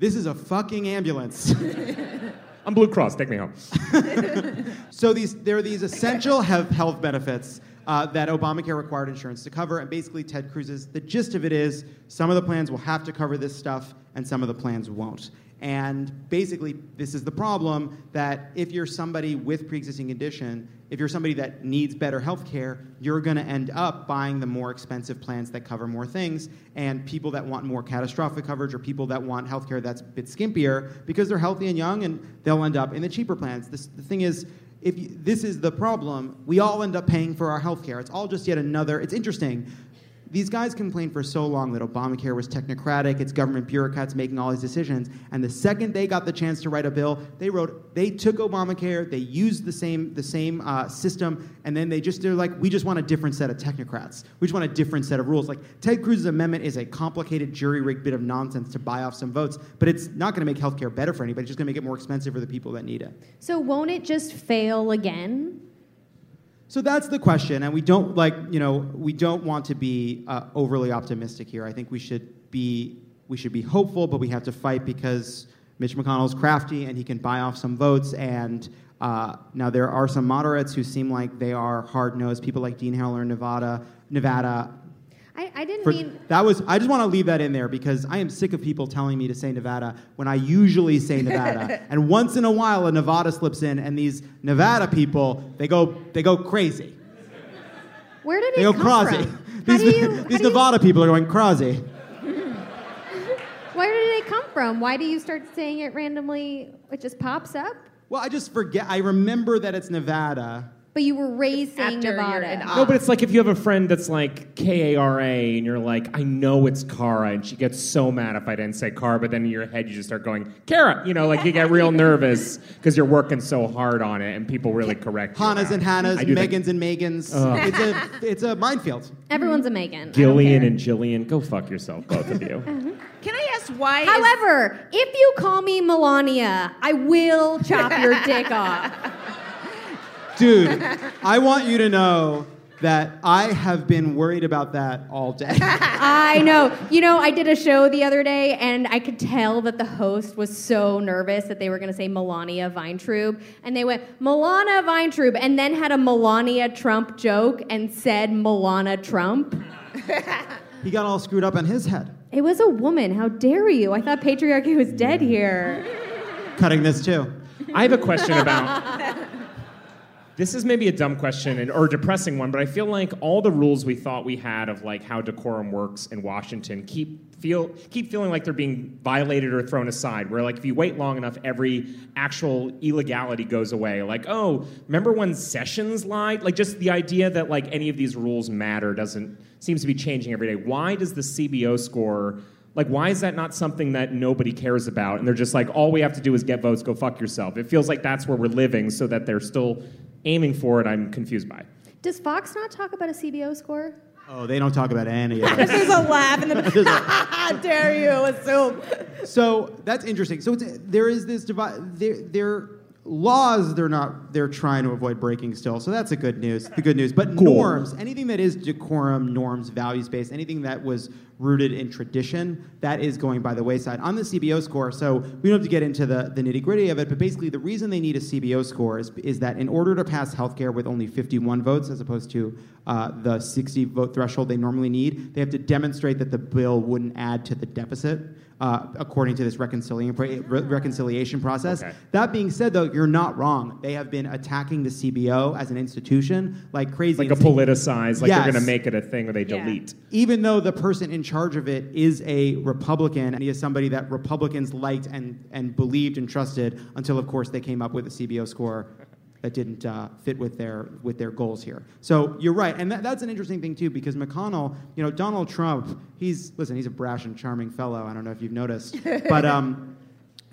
this is a fucking ambulance. I'm Blue Cross. Take me home. So these there are these essential health, health benefits uh, that Obamacare required insurance to cover. And basically, Ted Cruz's, the gist of it is some of the plans will have to cover this stuff and some of the plans won't. And basically, this is the problem, that if you're somebody with pre-existing condition, if you're somebody that needs better health care, you're going to end up buying the more expensive plans that cover more things. And people that want more catastrophic coverage, or people that want health care that's a bit skimpier, because they're healthy and young, and they'll end up in the cheaper plans. This, the thing is, if you, this is the problem. We all end up paying for our health care. It's all just yet another... It's interesting. These guys complained for so long that Obamacare was technocratic, it's government bureaucrats making all these decisions, and the second they got the chance to write a bill, they wrote, they took Obamacare, they used the same the same uh, system, and then they just, they're like, we just want a different set of technocrats. We just want a different set of rules. Like, Ted Cruz's amendment is a complicated, jury-rigged bit of nonsense to buy off some votes, but it's not going to make healthcare better for anybody, it's just going to make it more expensive for the people that need it. So won't it just fail again? So that's the question, and we don't like, you know, we don't want to be uh, overly optimistic here. I think we should be we should be hopeful, but we have to fight because Mitch McConnell's crafty and he can buy off some votes. And uh, now there are some moderates who seem like they are hard-nosed. People like Dean Heller in Nevada, Nevada. I, I didn't for, mean that was. I just want to leave that in there because I am sick of people telling me to say Nevada when I usually say Nevada, and once in a while a Nevada slips in, and these Nevada people they go they go crazy. Where did they it go come crazy? From? These, you, these Nevada you... people are going crazy. Where did it come from? Why do you start saying it randomly? It just pops up. Well, I just forget. I remember that it's Nevada. But you were raised saying Nevada. No, but it's like if you have a friend that's like K A R A, and you're like, I know it's Cara, and she gets so mad if I didn't say Cara, but then in your head you just start going, Cara! You know, like you get real nervous because you're working so hard on it, and people really correct you. Hannah's and Hannah's, Megans and Megans. Uh, it's, a, it's a minefield. Everyone's a Megan. Gillian and Jillian, go fuck yourself, both of you. Uh-huh. Can I ask why? However, is... if you call me Melania, I will chop your dick off. Dude, I want you to know that I have been worried about that all day. I know. You know, I did a show the other day, and I could tell that the host was so nervous that they were going to say Melania Weintraub. And they went, Melania Weintraub, and then had a Melania Trump joke and said Melania Trump. He got all screwed up on his head. It was a woman. How dare you? I thought patriarchy was dead here. Cutting this, too. I have a question about... This is maybe a dumb question and, or a depressing one, but I feel like all the rules we thought we had of like how decorum works in Washington keep feel keep feeling like they're being violated or thrown aside, where like if you wait long enough, every actual illegality goes away. Like, oh, remember when Sessions lied? Like just the idea that like any of these rules matter doesn't seems to be changing every day. Why does the C B O score... Like, why is that not something that nobody cares about? And they're just like, all we have to do is get votes, go fuck yourself. It feels like that's where we're living, so that they're still aiming for it. I'm confused by. Does Fox not talk about a C B O score? Oh, they don't talk about any of this. There's a laugh in the back. How dare you assume? So that's interesting. So it's, there is this divide. There, there laws they're not they're trying to avoid breaking still. So that's a good news. The good news, but cool. Norms, anything that is decorum, norms, values based, anything that was rooted in tradition, that is going by the wayside. On the C B O score, so we don't have to get into the, the nitty-gritty of it, but basically the reason they need a C B O score is, is that in order to pass healthcare with only fifty-one votes as opposed to uh, the sixty-vote threshold they normally need, they have to demonstrate that the bill wouldn't add to the deficit, uh, according to this reconciliation, reconciliation process. Okay. That being said, though, you're not wrong. They have been attacking the C B O as an institution like crazy. Like a politicized, like yes. they're going to make it a thing where they delete. Yeah. Even though the person in charge of it is a Republican, and he is somebody that Republicans liked and, and believed and trusted until, of course, they came up with a C B O score that didn't uh, fit with their with their goals here. So you're right, and that, that's an interesting thing too, because McConnell, you know, Donald Trump, he's listen, he's a brash and charming fellow. I don't know if you've noticed, but um,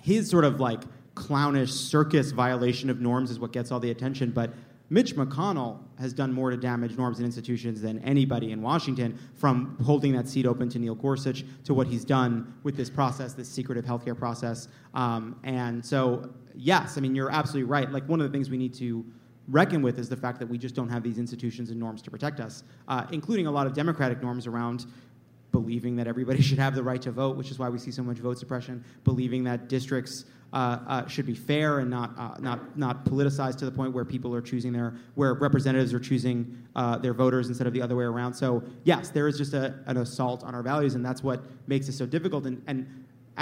his sort of like clownish circus violation of norms is what gets all the attention. But Mitch McConnell has done more to damage norms and institutions than anybody in Washington, from holding that seat open to Neil Gorsuch to what he's done with this process, this secretive healthcare process. Um, and so, yes, I mean, you're absolutely right. Like, one of the things we need to reckon with is the fact that we just don't have these institutions and norms to protect us, uh, including a lot of democratic norms around believing that everybody should have the right to vote, which is why we see so much vote suppression, believing that districts Uh, uh, should be fair and not uh, not not politicized to the point where people are choosing their where representatives are choosing uh, their voters instead of the other way around. So yes, there is just a, an assault on our values, and that's what makes it so difficult. And, and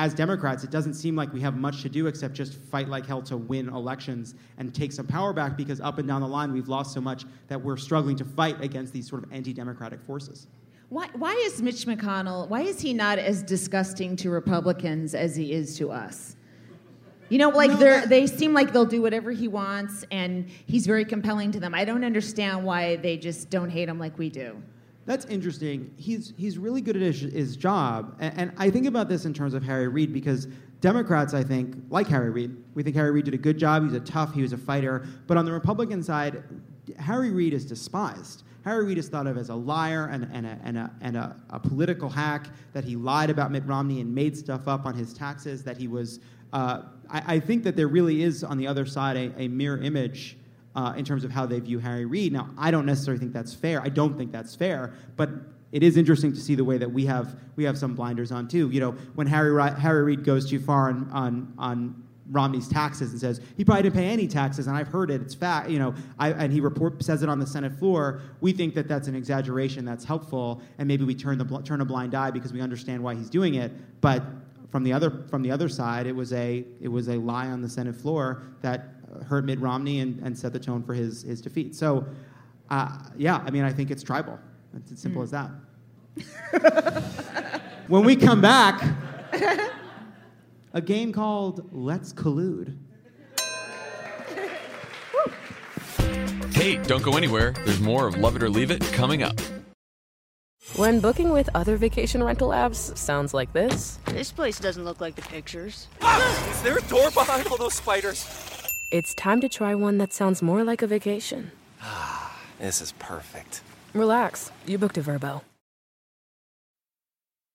as Democrats, it doesn't seem like we have much to do except just fight like hell to win elections and take some power back, because up and down the line we've lost so much that we're struggling to fight against these sort of anti-democratic forces. Why why is Mitch McConnell, why is he not as disgusting to Republicans as he is to us? You know, like no, they're, they seem like they'll do whatever he wants, and he's very compelling to them. I don't understand why they just don't hate him like we do. That's interesting. He's he's really good at his, his job, and, and I think about this in terms of Harry Reid, because Democrats, I think, like Harry Reid. We think Harry Reid did a good job. He's a tough. He was a fighter. But on the Republican side, Harry Reid is despised. Harry Reid is thought of as a liar and, and, a, and, a, and a, a political hack, that he lied about Mitt Romney and made stuff up on his taxes, that he was... Uh, I, I think that there really is, on the other side, a, a mirror image uh, in terms of how they view Harry Reid. Now, I don't necessarily think that's fair. I don't think that's fair, but it is interesting to see the way that we have we have some blinders on, too. You know, when Harry Harry Reid goes too far on, on, on Romney's taxes and says, he probably didn't pay any taxes, and I've heard it, it's fact, you know, I, and he report, says it on the Senate floor, we think that that's an exaggeration that's helpful, and maybe we turn, the, turn a blind eye because we understand why he's doing it, but... From the other from the other side, it was a it was a lie on the Senate floor that hurt Mitt Romney and, and set the tone for his his defeat. So, uh, yeah, I mean, I think it's tribal. It's as simple mm. as that. When we come back, a game called Let's Collude. Hey, don't go anywhere. There's more of Love It or Leave It coming up. When booking with other vacation rental apps sounds like this. This place doesn't look like the pictures. Ah, is there a door behind all those spiders? It's time to try one that sounds more like a vacation. Ah, this is perfect. Relax, you booked a Vrbo.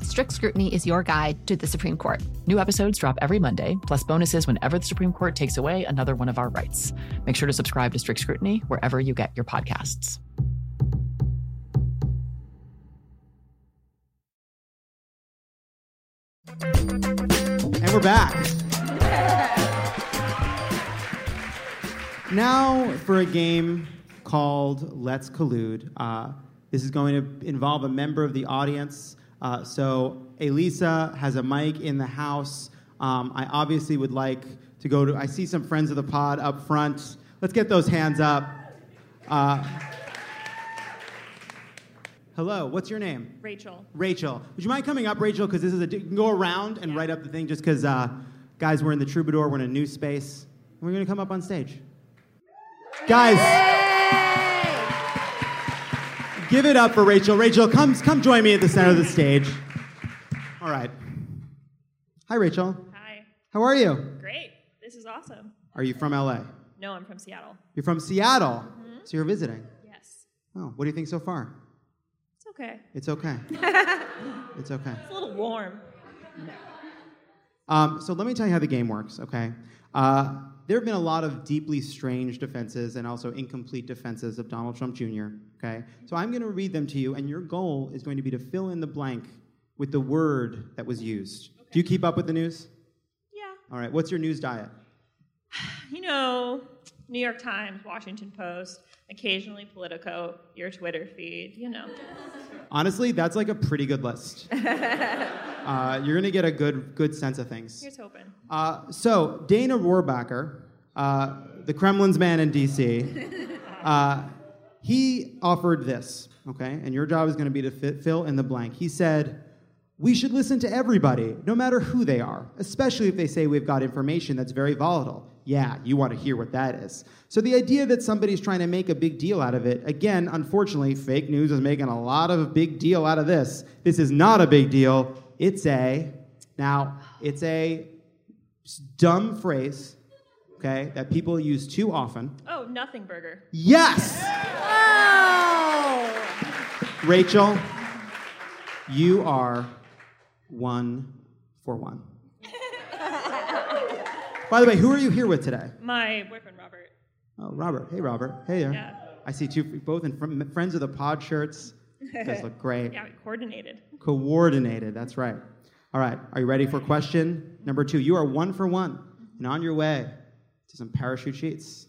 Strict Scrutiny is your guide to the Supreme Court. New episodes drop every Monday, plus bonuses whenever the Supreme Court takes away another one of our rights. Make sure to subscribe to Strict Scrutiny wherever you get your podcasts. And we're back. Now for a game called Let's Collude. Uh, this is going to involve a member of the audience. Uh, so Elisa has a mic in the house. Um, I obviously would like to go to... I see some friends of the pod up front. Let's get those hands up. Uh, hello, what's your name? Rachel. Rachel. Would you mind coming up, Rachel? Because this is a... You can go around and yeah. write up the thing just because, uh, guys, we're in the Troubadour. We're in a new space. And we're going to come up on stage. Guys, yay! Give it up for Rachel. Rachel, come, come join me at the center of the stage. All right. Hi, Rachel. Hi. How are you? Great. This is awesome. Are you from L A? No, I'm from Seattle. You're from Seattle? Mm-hmm. So you're visiting? Yes. Oh, what do you think so far? It's okay. It's okay. It's okay. It's a little warm. No. Um, so let me tell you how the game works, okay? Uh, there have been a lot of deeply strange defenses and also incomplete defenses of Donald Trump Junior, okay? So I'm going to read them to you, and your goal is going to be to fill in the blank with the word that was used. Okay. Do you keep up with the news? Yeah. All right, what's your news diet? You know, New York Times, Washington Post, occasionally Politico, your Twitter feed, you know. Honestly, that's like a pretty good list. uh, you're going to get a good good sense of things. Here's hoping. Uh, so, Dana Rohrbacker, uh, the Kremlin's man in D C, uh, he offered this, okay? And your job is going to be to fit, fill in the blank. He said, we should listen to everybody, no matter who they are, especially if they say we've got information that's very volatile. Yeah, you want to hear what that is. So the idea that somebody's trying to make a big deal out of it, again, unfortunately, fake news is making a lot of big deal out of this. This is not a big deal. It's a, now, it's a dumb phrase, okay, that people use too often. Oh, nothing burger. Yes! Yeah. Oh. Rachel, you are one for one. By the way, who are you here with today? My boyfriend, Robert. Oh, Robert. Hey, Robert. Hey there. Yeah. I see two, both in fr- Friends of the Pod shirts. You guys look great. Yeah, coordinated. Coordinated, that's right. All right, are you ready for question number two? You are one for one, and on your way to some parachute sheets.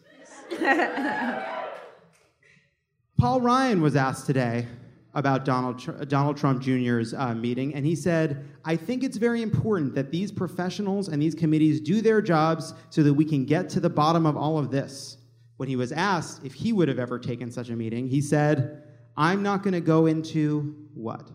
Paul Ryan was asked today about Donald Tr- Donald Trump Junior's uh, meeting, and he said, I think it's very important that these professionals and these committees do their jobs so that we can get to the bottom of all of this. When he was asked if he would have ever taken such a meeting, he said, I'm not going to go into what?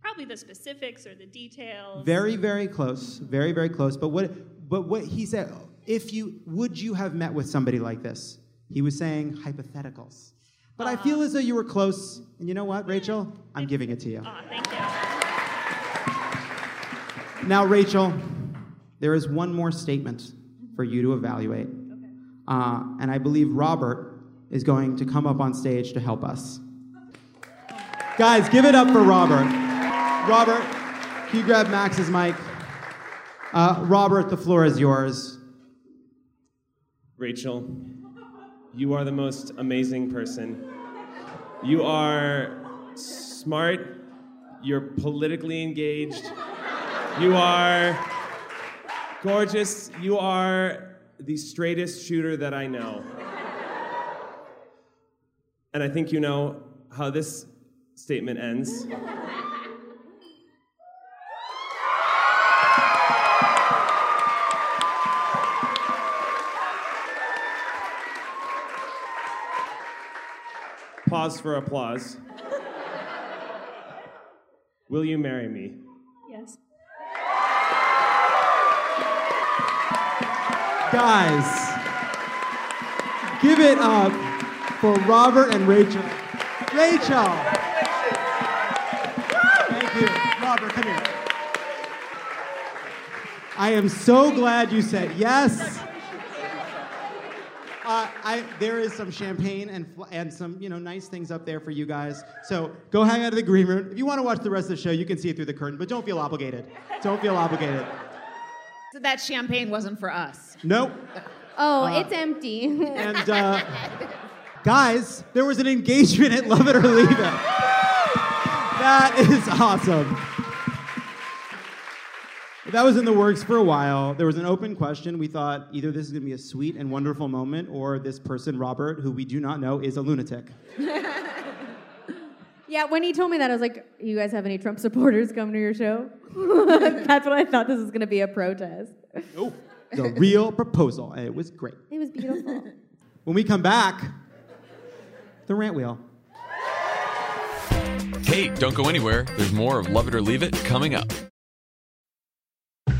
Probably the specifics or the details. Very, very close. Very, very close. But what, but what he said, if you, would you have met with somebody like this? He was saying hypotheticals. But I feel as though you were close. And you know what, Rachel? I'm giving it to you. Oh, thank you. Now, Rachel, there is one more statement for you to evaluate. Okay. Uh, and I believe Robert is going to come up on stage to help us. Guys, give it up for Robert. Robert, can you grab Max's mic? Uh, Robert, the floor is yours. Rachel, you are the most amazing person. You are smart. You're politically engaged. You are gorgeous. You are the straightest shooter that I know. And I think you know how this statement ends. Pause for applause. Will you marry me? Yes. Guys, give it up for Robert and Rachel. Rachel! Thank you. Robert, come here. I am so glad you said yes. Uh, I, there is some champagne and and some, you know, nice things up there for you guys. So go hang out in the green room. If you want to watch the rest of the show, you can see it through the curtain, but don't feel obligated. Don't feel obligated. So that champagne wasn't for us. Nope. Oh, uh, it's empty. And uh, guys, there was an engagement at Love It or Leave It. That is awesome. That was in the works for a while. There was an open question. We thought either this is going to be a sweet and wonderful moment or this person, Robert, who we do not know, is a lunatic. Yeah, when he told me that, I was like, you guys have any Trump supporters come to your show? That's what I thought this was going to be, a protest. Nope. The real proposal. And it was great. It was beautiful. When we come back, the rant wheel. Hey, don't go anywhere. There's more of Love It or Leave It coming up.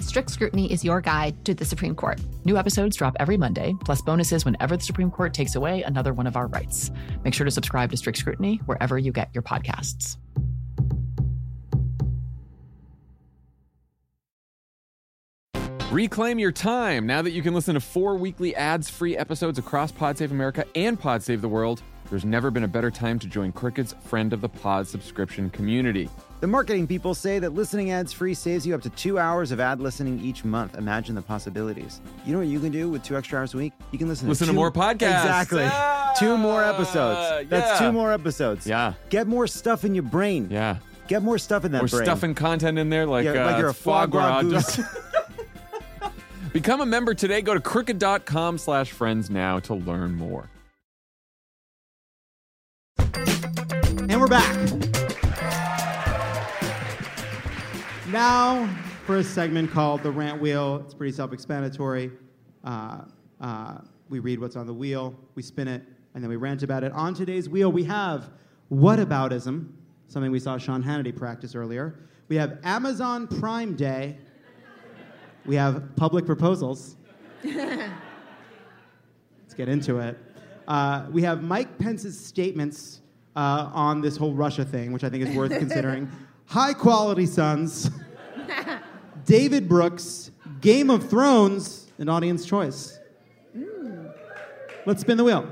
Strict Scrutiny is your guide to the Supreme Court. New episodes drop every Monday, plus bonuses whenever the Supreme Court takes away another one of our rights. Make sure to subscribe to Strict Scrutiny wherever you get your podcasts. Reclaim your time now that you can listen to four weekly ads-free episodes across Pod Save America and Pod Save the World. There's never been a better time to join Cricut's Friend of the Pod subscription community. The marketing people say that listening ads-free saves you up to two hours of ad listening each month. Imagine the possibilities. You know what you can do with two extra hours a week? You can listen, listen to, two, to more podcasts. Exactly. Ah, two more episodes. That's yeah. two more episodes. Yeah. Get more stuff in your brain. Yeah. Get more stuff in that We're brain. We're stuffing content in there like, yeah, uh, like you're a foie gras goose. Become a member today. Go to Cricut.com slash friends now to learn more. And we're back. Now for a segment called The Rant Wheel. It's pretty self-explanatory. Uh, uh, we read what's on the wheel, we spin it, and then we rant about it. On today's wheel, we have whataboutism, something we saw Sean Hannity practice earlier. We have Amazon Prime Day. We have public proposals. Let's get into it. Uh, we have Mike Pence's statements uh, on this whole Russia thing, which I think is worth considering. High Quality Sons, David Brooks, Game of Thrones, and audience choice. Mm. Let's spin the wheel.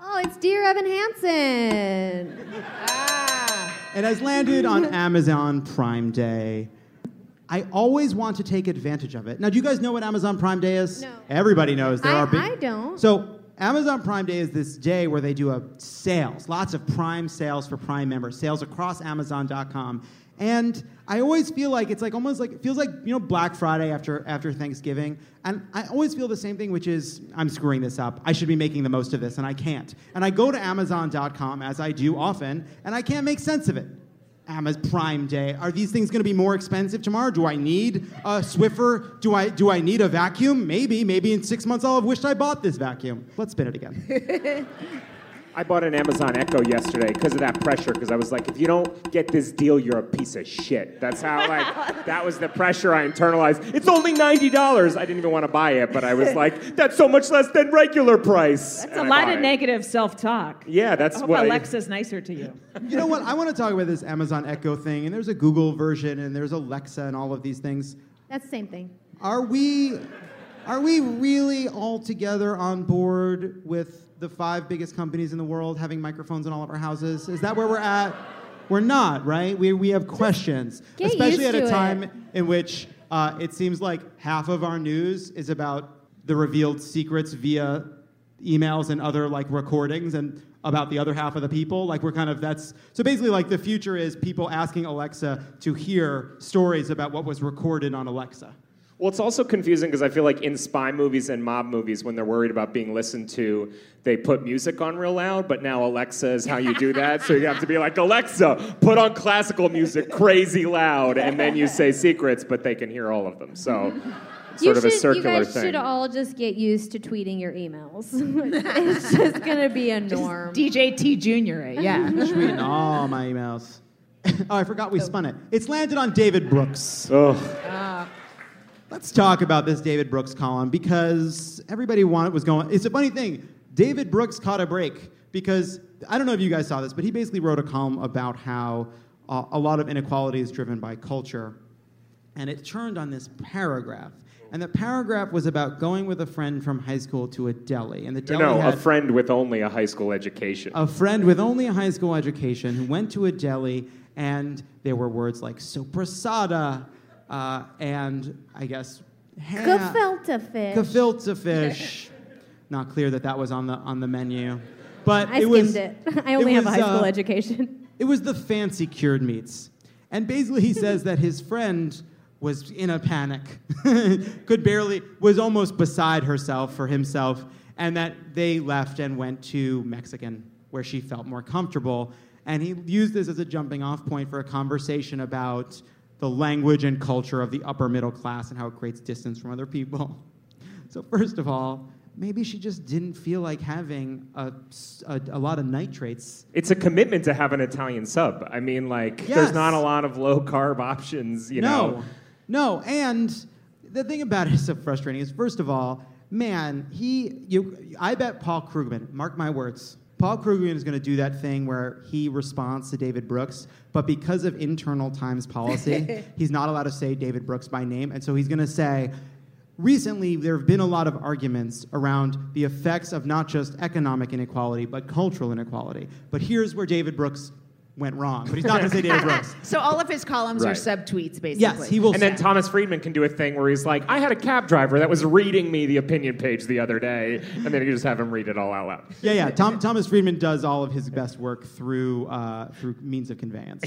Oh, it's Dear Evan Hansen. It has landed on Amazon Prime Day. I always want to take advantage of it. Now, do you guys know what Amazon Prime Day is? No. Everybody knows. There I, are big... I don't. So, Amazon Prime Day is this day where they do a sales, lots of Prime sales for Prime members, sales across Amazon dot com. And I always feel like it's like almost like, it feels like, you know, Black Friday after after Thanksgiving. And I always feel the same thing, which is, I'm screwing this up. I should be making the most of this, and I can't. And I go to Amazon dot com, as I do often, and I can't make sense of it. Amazon Prime Day. Are these things going to be more expensive tomorrow? Do I need a Swiffer? Do I do I need a vacuum? Maybe. Maybe in six months I'll have wished I bought this vacuum. Let's spin it again. I bought an Amazon Echo yesterday because of that pressure, because I was like, if you don't get this deal, you're a piece of shit. That's how, like, that was the pressure I internalized. It's only ninety dollars. I didn't even want to buy it, but I was like, that's so much less than regular price. That's and a lot of it. Negative self-talk. Yeah, that's what... I hope what Alexa's I... nicer to you. You know what? I want to talk about this Amazon Echo thing, and there's a Google version, and there's Alexa, and all of these things. That's the same thing. Are we... Are we really all together on board with the five biggest companies in the world having microphones in all of our houses? Is that where we're at? We're not, right? We we have questions, Get especially at a time it. in which uh, it seems like half of our news is about the revealed secrets via emails and other like recordings, and about the other half of the people. Like we're kind of that's so basically like the future is people asking Alexa to hear stories about what was recorded on Alexa. Well, it's also confusing because I feel like in spy movies and mob movies, when they're worried about being listened to, they put music on real loud, but now Alexa is how you do that. So you have to be like, Alexa, put on classical music crazy loud, and then you say secrets, but they can hear all of them. So sort you of should, a circular thing. You guys thing. should all just get used to tweeting your emails. It's just going to be a norm. Just D J T Junior it, yeah. Tweeting all my emails. Oh, I forgot we oh. spun it. It's landed on David Brooks. Oh. Uh. Let's talk about this David Brooks column, because everybody wanted was going... It's a funny thing. David Brooks caught a break because, I don't know if you guys saw this, but he basically wrote a column about how uh, a lot of inequality is driven by culture. And it turned on this paragraph. And the paragraph was about going with a friend from high school to a deli. And the deli No, had a friend with only a high school education. A friend with only a high school education who went to a deli, and there were words like soprasada, Uh, and I guess ha- gefilte fish. Gefilte fish. Not clear that that was on the on the menu, but I it skimmed was, it. I only it have was, a high school uh, education. It was the fancy cured meats, and basically he says that his friend was in a panic, could barely was almost beside herself for himself, and that they left and went to Mexican, where she felt more comfortable, and he used this as a jumping off point for a conversation about the language and culture of the upper middle class and how it creates distance from other people. So first of all, maybe she just didn't feel like having a, a, a lot of nitrates. It's a commitment to have an Italian sub. I mean, like, yes. There's not a lot of low-carb options, you no. know. No, and the thing about it is so frustrating is, first of all, man, he, you, I bet Paul Krugman, mark my words, Paul Krugman is going to do that thing where he responds to David Brooks, but because of internal Times policy, he's not allowed to say David Brooks by name, and so he's going to say... Recently, there have been a lot of arguments around the effects of not just economic inequality, but cultural inequality. But here's where David Brooks went wrong. But he's not going to say David Brooks. So all of his columns right. are subtweets, basically. Yes, he will. And then Thomas Friedman can do a thing where he's like, I had a cab driver that was reading me the opinion page the other day, and then you just have him read it all out loud. Yeah, yeah. Tom, Thomas Friedman does all of his best work through, uh, through means of conveyance.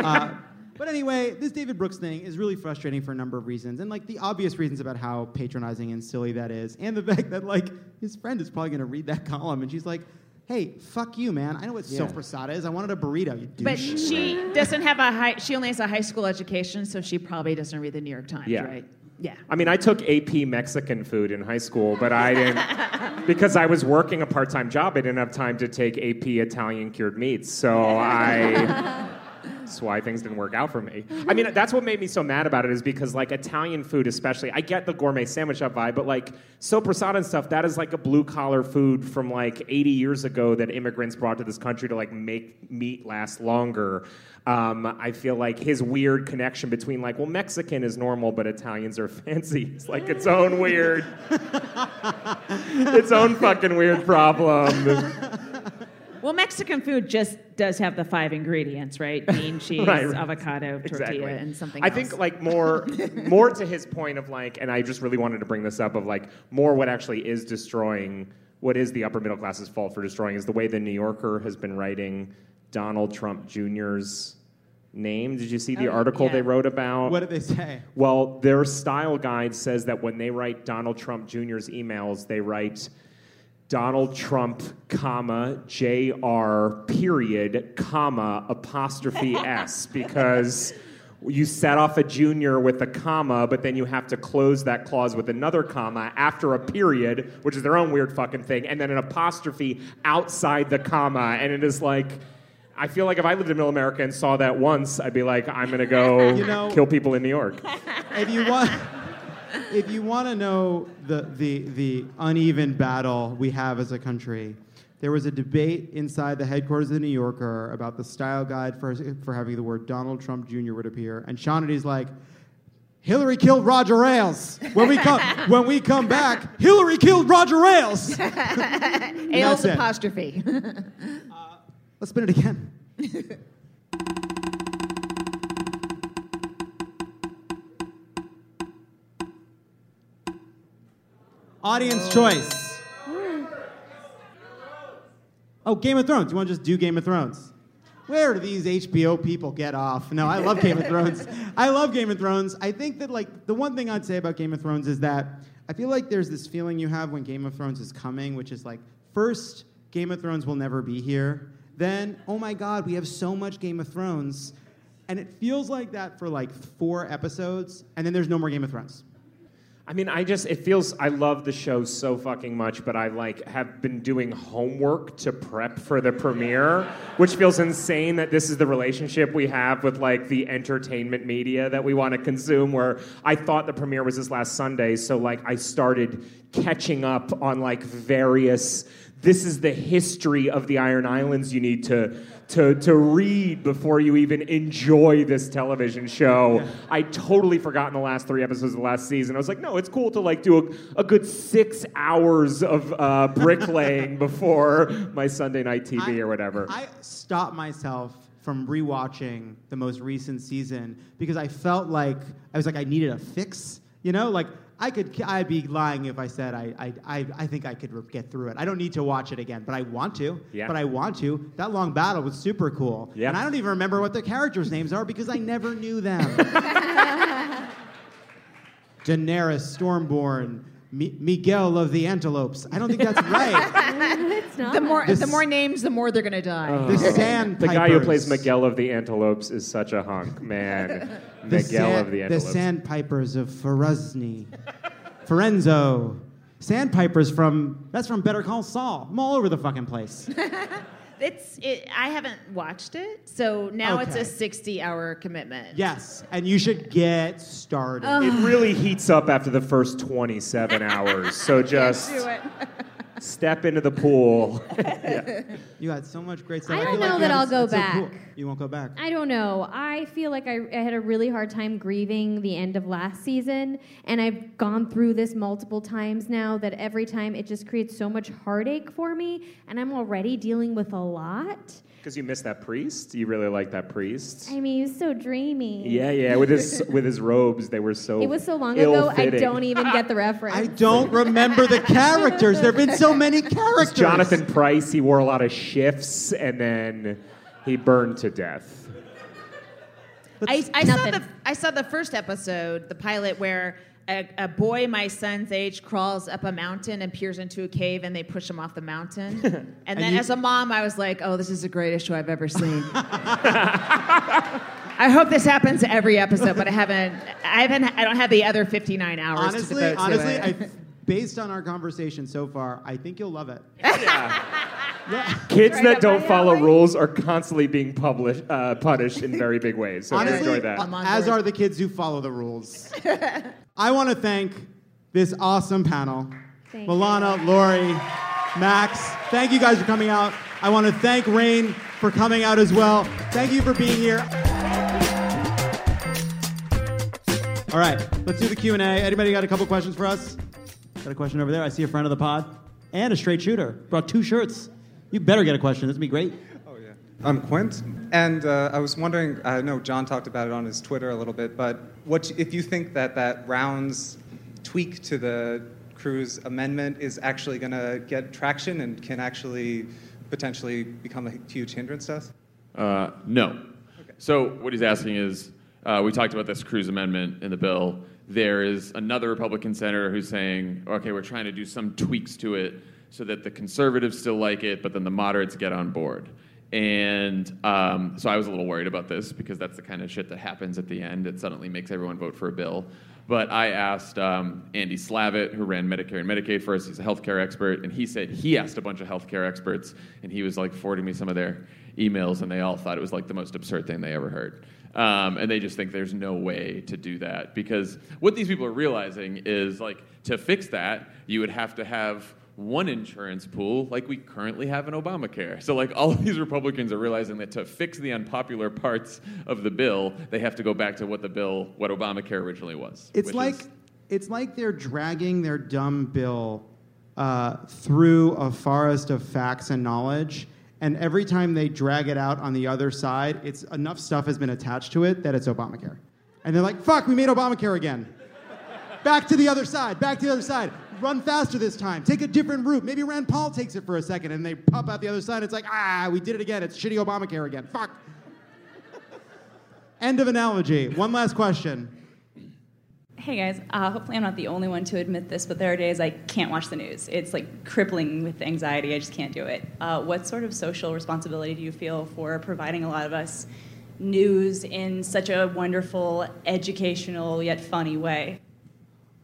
Uh, But anyway, this David Brooks thing is really frustrating for a number of reasons, and like the obvious reasons about how patronizing and silly that is, and the fact that like his friend is probably going to read that column, and she's like, "Hey, fuck you, man! I know what yeah. soppressata is. I wanted a burrito, you douche." But she doesn't have a high. She only has a high school education, so she probably doesn't read the New York Times, yeah. right? Yeah. I mean, I took A P Mexican food in high school, but I didn't... Because I was working a part-time job, I didn't have time to take A P Italian cured meats, so I... That's why things didn't work out for me. I mean, that's what made me so mad about it is because, like, Italian food especially, I get the gourmet sandwich up vibe, but, like, soppressata and stuff, that is, like, a blue-collar food from, like, eighty years ago that immigrants brought to this country to, like, make meat last longer. Um, I feel like his weird connection between, like, well, Mexican is normal, but Italians are fancy. It's, like, its own weird... its own fucking weird problem. Well, Mexican food just does have the five ingredients, right? Bean, cheese, right, right. avocado, tortilla, exactly. and something else. I think, like, more more to his point of, like, and I just really wanted to bring this up, of, like, more what actually is destroying, what is the upper middle class's fault for destroying is the way the New Yorker has been writing Donald Trump Junior's name. Did you see the oh, article yeah. they wrote about? What did they say? Well, their style guide says that when they write Donald Trump Junior's emails, they write... Donald Trump, comma, J R, period, comma, apostrophe S, because you set off a junior with a comma, but then you have to close that clause with another comma after a period, which is their own weird fucking thing, and then an apostrophe outside the comma, and it is like... I feel like if I lived in middle America and saw that once, I'd be like, I'm going to go you know, kill people in New York. If you want... If you want to know the, the the uneven battle we have as a country, there was a debate inside the headquarters of the New Yorker about the style guide for for having the word Donald Trump Junior would appear, and Sean Hannity's like, Hillary killed Roger Ailes. When we come when we come back, Hillary killed Roger Ailes. Ailes apostrophe. uh, let's spin it again. Audience choice. Oh, Game of Thrones. You want to just do Game of Thrones? Where do these H B O people get off? No, I love Game of Thrones. I love Game of Thrones. I think that, like, the one thing I'd say about Game of Thrones is that I feel like there's this feeling you have when Game of Thrones is coming, which is like, first, Game of Thrones will never be here. Then, oh my God, we have so much Game of Thrones. And it feels like that for, like, four episodes, and then there's no more Game of Thrones. I mean, I just, it feels, I love the show so fucking much, but I, like, have been doing homework to prep for the premiere, which feels insane that this is the relationship we have with, like, the entertainment media that we want to consume, where I thought the premiere was this last Sunday, so, like, I started catching up on, like, various... This is the history of the Iron Islands you need to, to, to read before you even enjoy this television show. I totally forgotten the last three episodes of the last season. I was like, no, it's cool to, like, do a, a good six hours of uh, bricklaying before my Sunday night T V I, or whatever. I stopped myself from rewatching the most recent season because I felt like, I was like, I needed a fix, you know? Like, I could, I'd be lying if I said I, I, I think I could get through it. I don't need to watch it again, but I want to. Yeah. But I want to. That long battle was super cool. Yeah. And I don't even remember what the characters' names are because I never knew them. Daenerys Stormborn, Mi- Miguel of the Antelopes. I don't think that's right. It's not. The more, the, the more names, the more they're going to die. Uh, the sand The pipers. Guy who plays Miguel of the Antelopes is such a hunk, man. The, san- of the, the sandpipers of Ferozni, Ferenzo, Sandpiper's from, that's from Better Call Saul. I'm all over the fucking place. It's, it, I haven't watched it, so now okay. It's a sixty-hour commitment. Yes, and you should get started. Oh. It really heats up after the first twenty-seven hours, so just step into the pool. Yeah. You had so much great stuff. I don't I know like that I'll go back. So cool. You won't go back? I don't know. I feel like I, I had a really hard time grieving the end of last season, and I've gone through this multiple times now that every time it just creates so much heartache for me, and I'm already dealing with a lot. Because you miss that priest? You really like that priest? I mean, he was so dreamy. Yeah, yeah. With his with his robes, they were so It was so long ago, I don't even get the reference. I don't remember the characters. There have been so many characters. Jonathan Pryce, he wore a lot of shifts, and then he burned to death. I, I, saw the, I saw the first episode, the pilot, where a, a boy my son's age crawls up a mountain and peers into a cave, and they push him off the mountain. And, and then you, as a mom, I was like, oh, this is the greatest show I've ever seen. I hope this happens every episode, but I haven't. I haven't. I don't have the other fifty-nine hours honestly, to devote to honestly, it. Honestly, based on our conversation so far, I think you'll love it. Yeah. Yeah. Kids right that don't follow alley. rules are constantly being published, uh, punished in very big ways. So honestly, enjoy that. As are the kids who follow the rules. I want to thank this awesome panel. Thank Milana, you. Lori, Max. Thank you guys for coming out. I want to thank Rainn for coming out as well. Thank you for being here. All right, let's do the Q and A. Anybody got a couple questions for us? Got a question over there. I see a friend of the pod and a straight shooter. Brought two shirts. You better get a question. This would be great. Oh, yeah. I'm Quint, and uh, I was wondering, I know John talked about it on his Twitter a little bit, but what if you think that that Rounds tweak to the Cruz amendment is actually going to get traction and can actually potentially become a huge hindrance to us? Uh, no. Okay. So what he's asking is, uh, we talked about this Cruz amendment in the bill. There is another Republican senator who's saying, okay, we're trying to do some tweaks to it so that the conservatives still like it, but then the moderates get on board. And um, so I was a little worried about this because that's the kind of shit that happens at the end. It suddenly makes everyone vote for a bill. But I asked um, Andy Slavitt, who ran Medicare and Medicaid for us. He's a healthcare expert. And he said he asked a bunch of healthcare experts, and he was like forwarding me some of their emails, and they all thought it was like the most absurd thing they ever heard. Um, and they just think there's no way to do that. Because what these people are realizing is, like, to fix that, you would have to have one insurance pool like we currently have in Obamacare. So, like, all of these Republicans are realizing that to fix the unpopular parts of the bill, they have to go back to what the bill, what Obamacare originally was. It's like is... it's like they're dragging their dumb bill uh, through a forest of facts and knowledge, and every time they drag it out on the other side, it's enough stuff has been attached to it that it's Obamacare. And they're like, fuck, we made Obamacare again. Back to the other side, back to the other side. Run faster this time. Take a different route. Maybe Rand Paul takes it for a second, and they pop out the other side. It's like, ah, we did it again. It's shitty Obamacare again. Fuck. End of analogy. One last question. Hey, guys. Uh, hopefully I'm not the only one to admit this, but there are days I can't watch the news. It's, like, crippling with anxiety. I just can't do it. Uh, what sort of social responsibility do you feel for providing a lot of us news in such a wonderful, educational, yet funny way?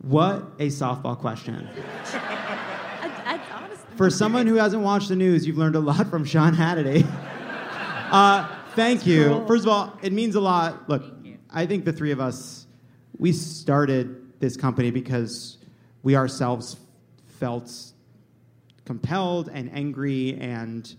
What a softball question. I, I honestly, for someone who hasn't watched the news, you've learned a lot from Sean Hannity. uh, thank That's you. Cool. First of all, it means a lot. Look, I think the three of us, we started this company because we ourselves felt compelled and angry and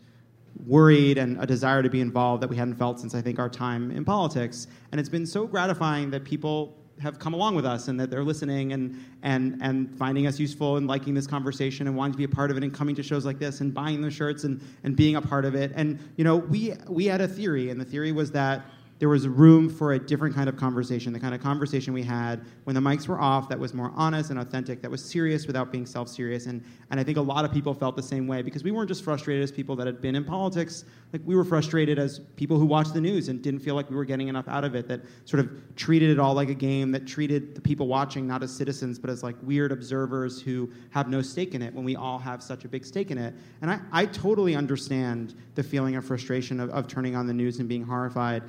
worried and a desire to be involved that we hadn't felt since, I think, our time in politics. And it's been so gratifying that people have come along with us and that they're listening and and and finding us useful and liking this conversation and wanting to be a part of it and coming to shows like this and buying the shirts and, and being a part of it. And, you know, we we had a theory, and the theory was that there was room for a different kind of conversation, the kind of conversation we had when the mics were off that was more honest and authentic, that was serious without being self-serious. And, and I think a lot of people felt the same way because we weren't just frustrated as people that had been in politics. Like, we were frustrated as people who watched the news and didn't feel like we were getting enough out of it, that sort of treated it all like a game, that treated the people watching not as citizens but as, like, weird observers who have no stake in it when we all have such a big stake in it. And I, I totally understand the feeling of frustration of, of turning on the news and being horrified.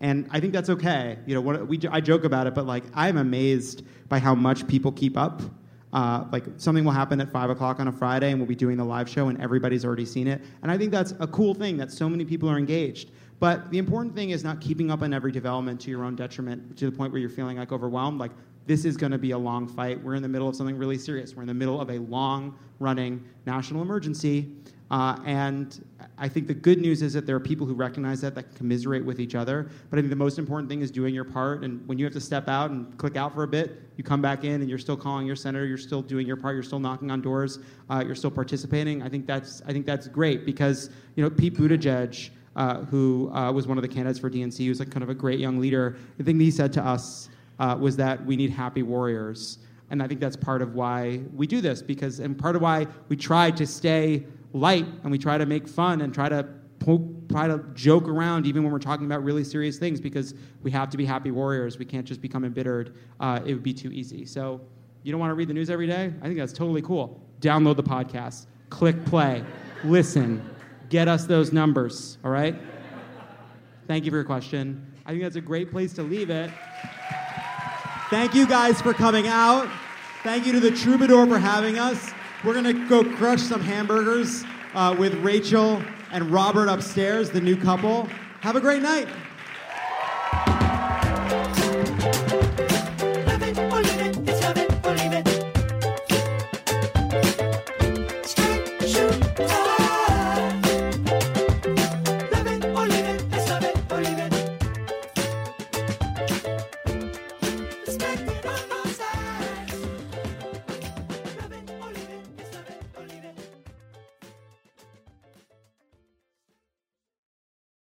And I think that's okay. You know, what, we I joke about it, but, like, I'm amazed by how much people keep up Uh, like something will happen at five o'clock on a Friday and we'll be doing the live show and everybody's already seen it. And I think that's a cool thing that so many people are engaged. But the important thing is not keeping up on every development to your own detriment, to the point where you're feeling like overwhelmed. Like, this is going to be a long fight. We're in the middle of something really serious. We're in the middle of a long-running national emergency. Uh, and I think the good news is that there are people who recognize that, that can commiserate with each other. But I think the most important thing is doing your part. And when you have to step out and click out for a bit, you come back in and you're still calling your senator, you're still doing your part, you're still knocking on doors, uh, you're still participating. I think that's I think that's great because, you know, Pete Buttigieg, uh, who uh, was one of the candidates for D N C, he was like kind of a great young leader. The thing that he said to us uh, was that we need happy warriors. And I think that's part of why we do this, because, and part of why we try to stay light and we try to make fun and try to poke, try to joke around even when we're talking about really serious things, because we have to be happy warriors. We can't just become embittered. Uh, it would be too easy. So you don't want to read the news every day? I think that's totally cool. Download the podcast. Click play. Listen. Get us those numbers, all right? Thank you for your question. I think that's a great place to leave it. Thank you guys for coming out. Thank you to the Troubadour for having us. We're going to go crush some hamburgers uh, with Rachel and Robert upstairs, the new couple. Have a great night.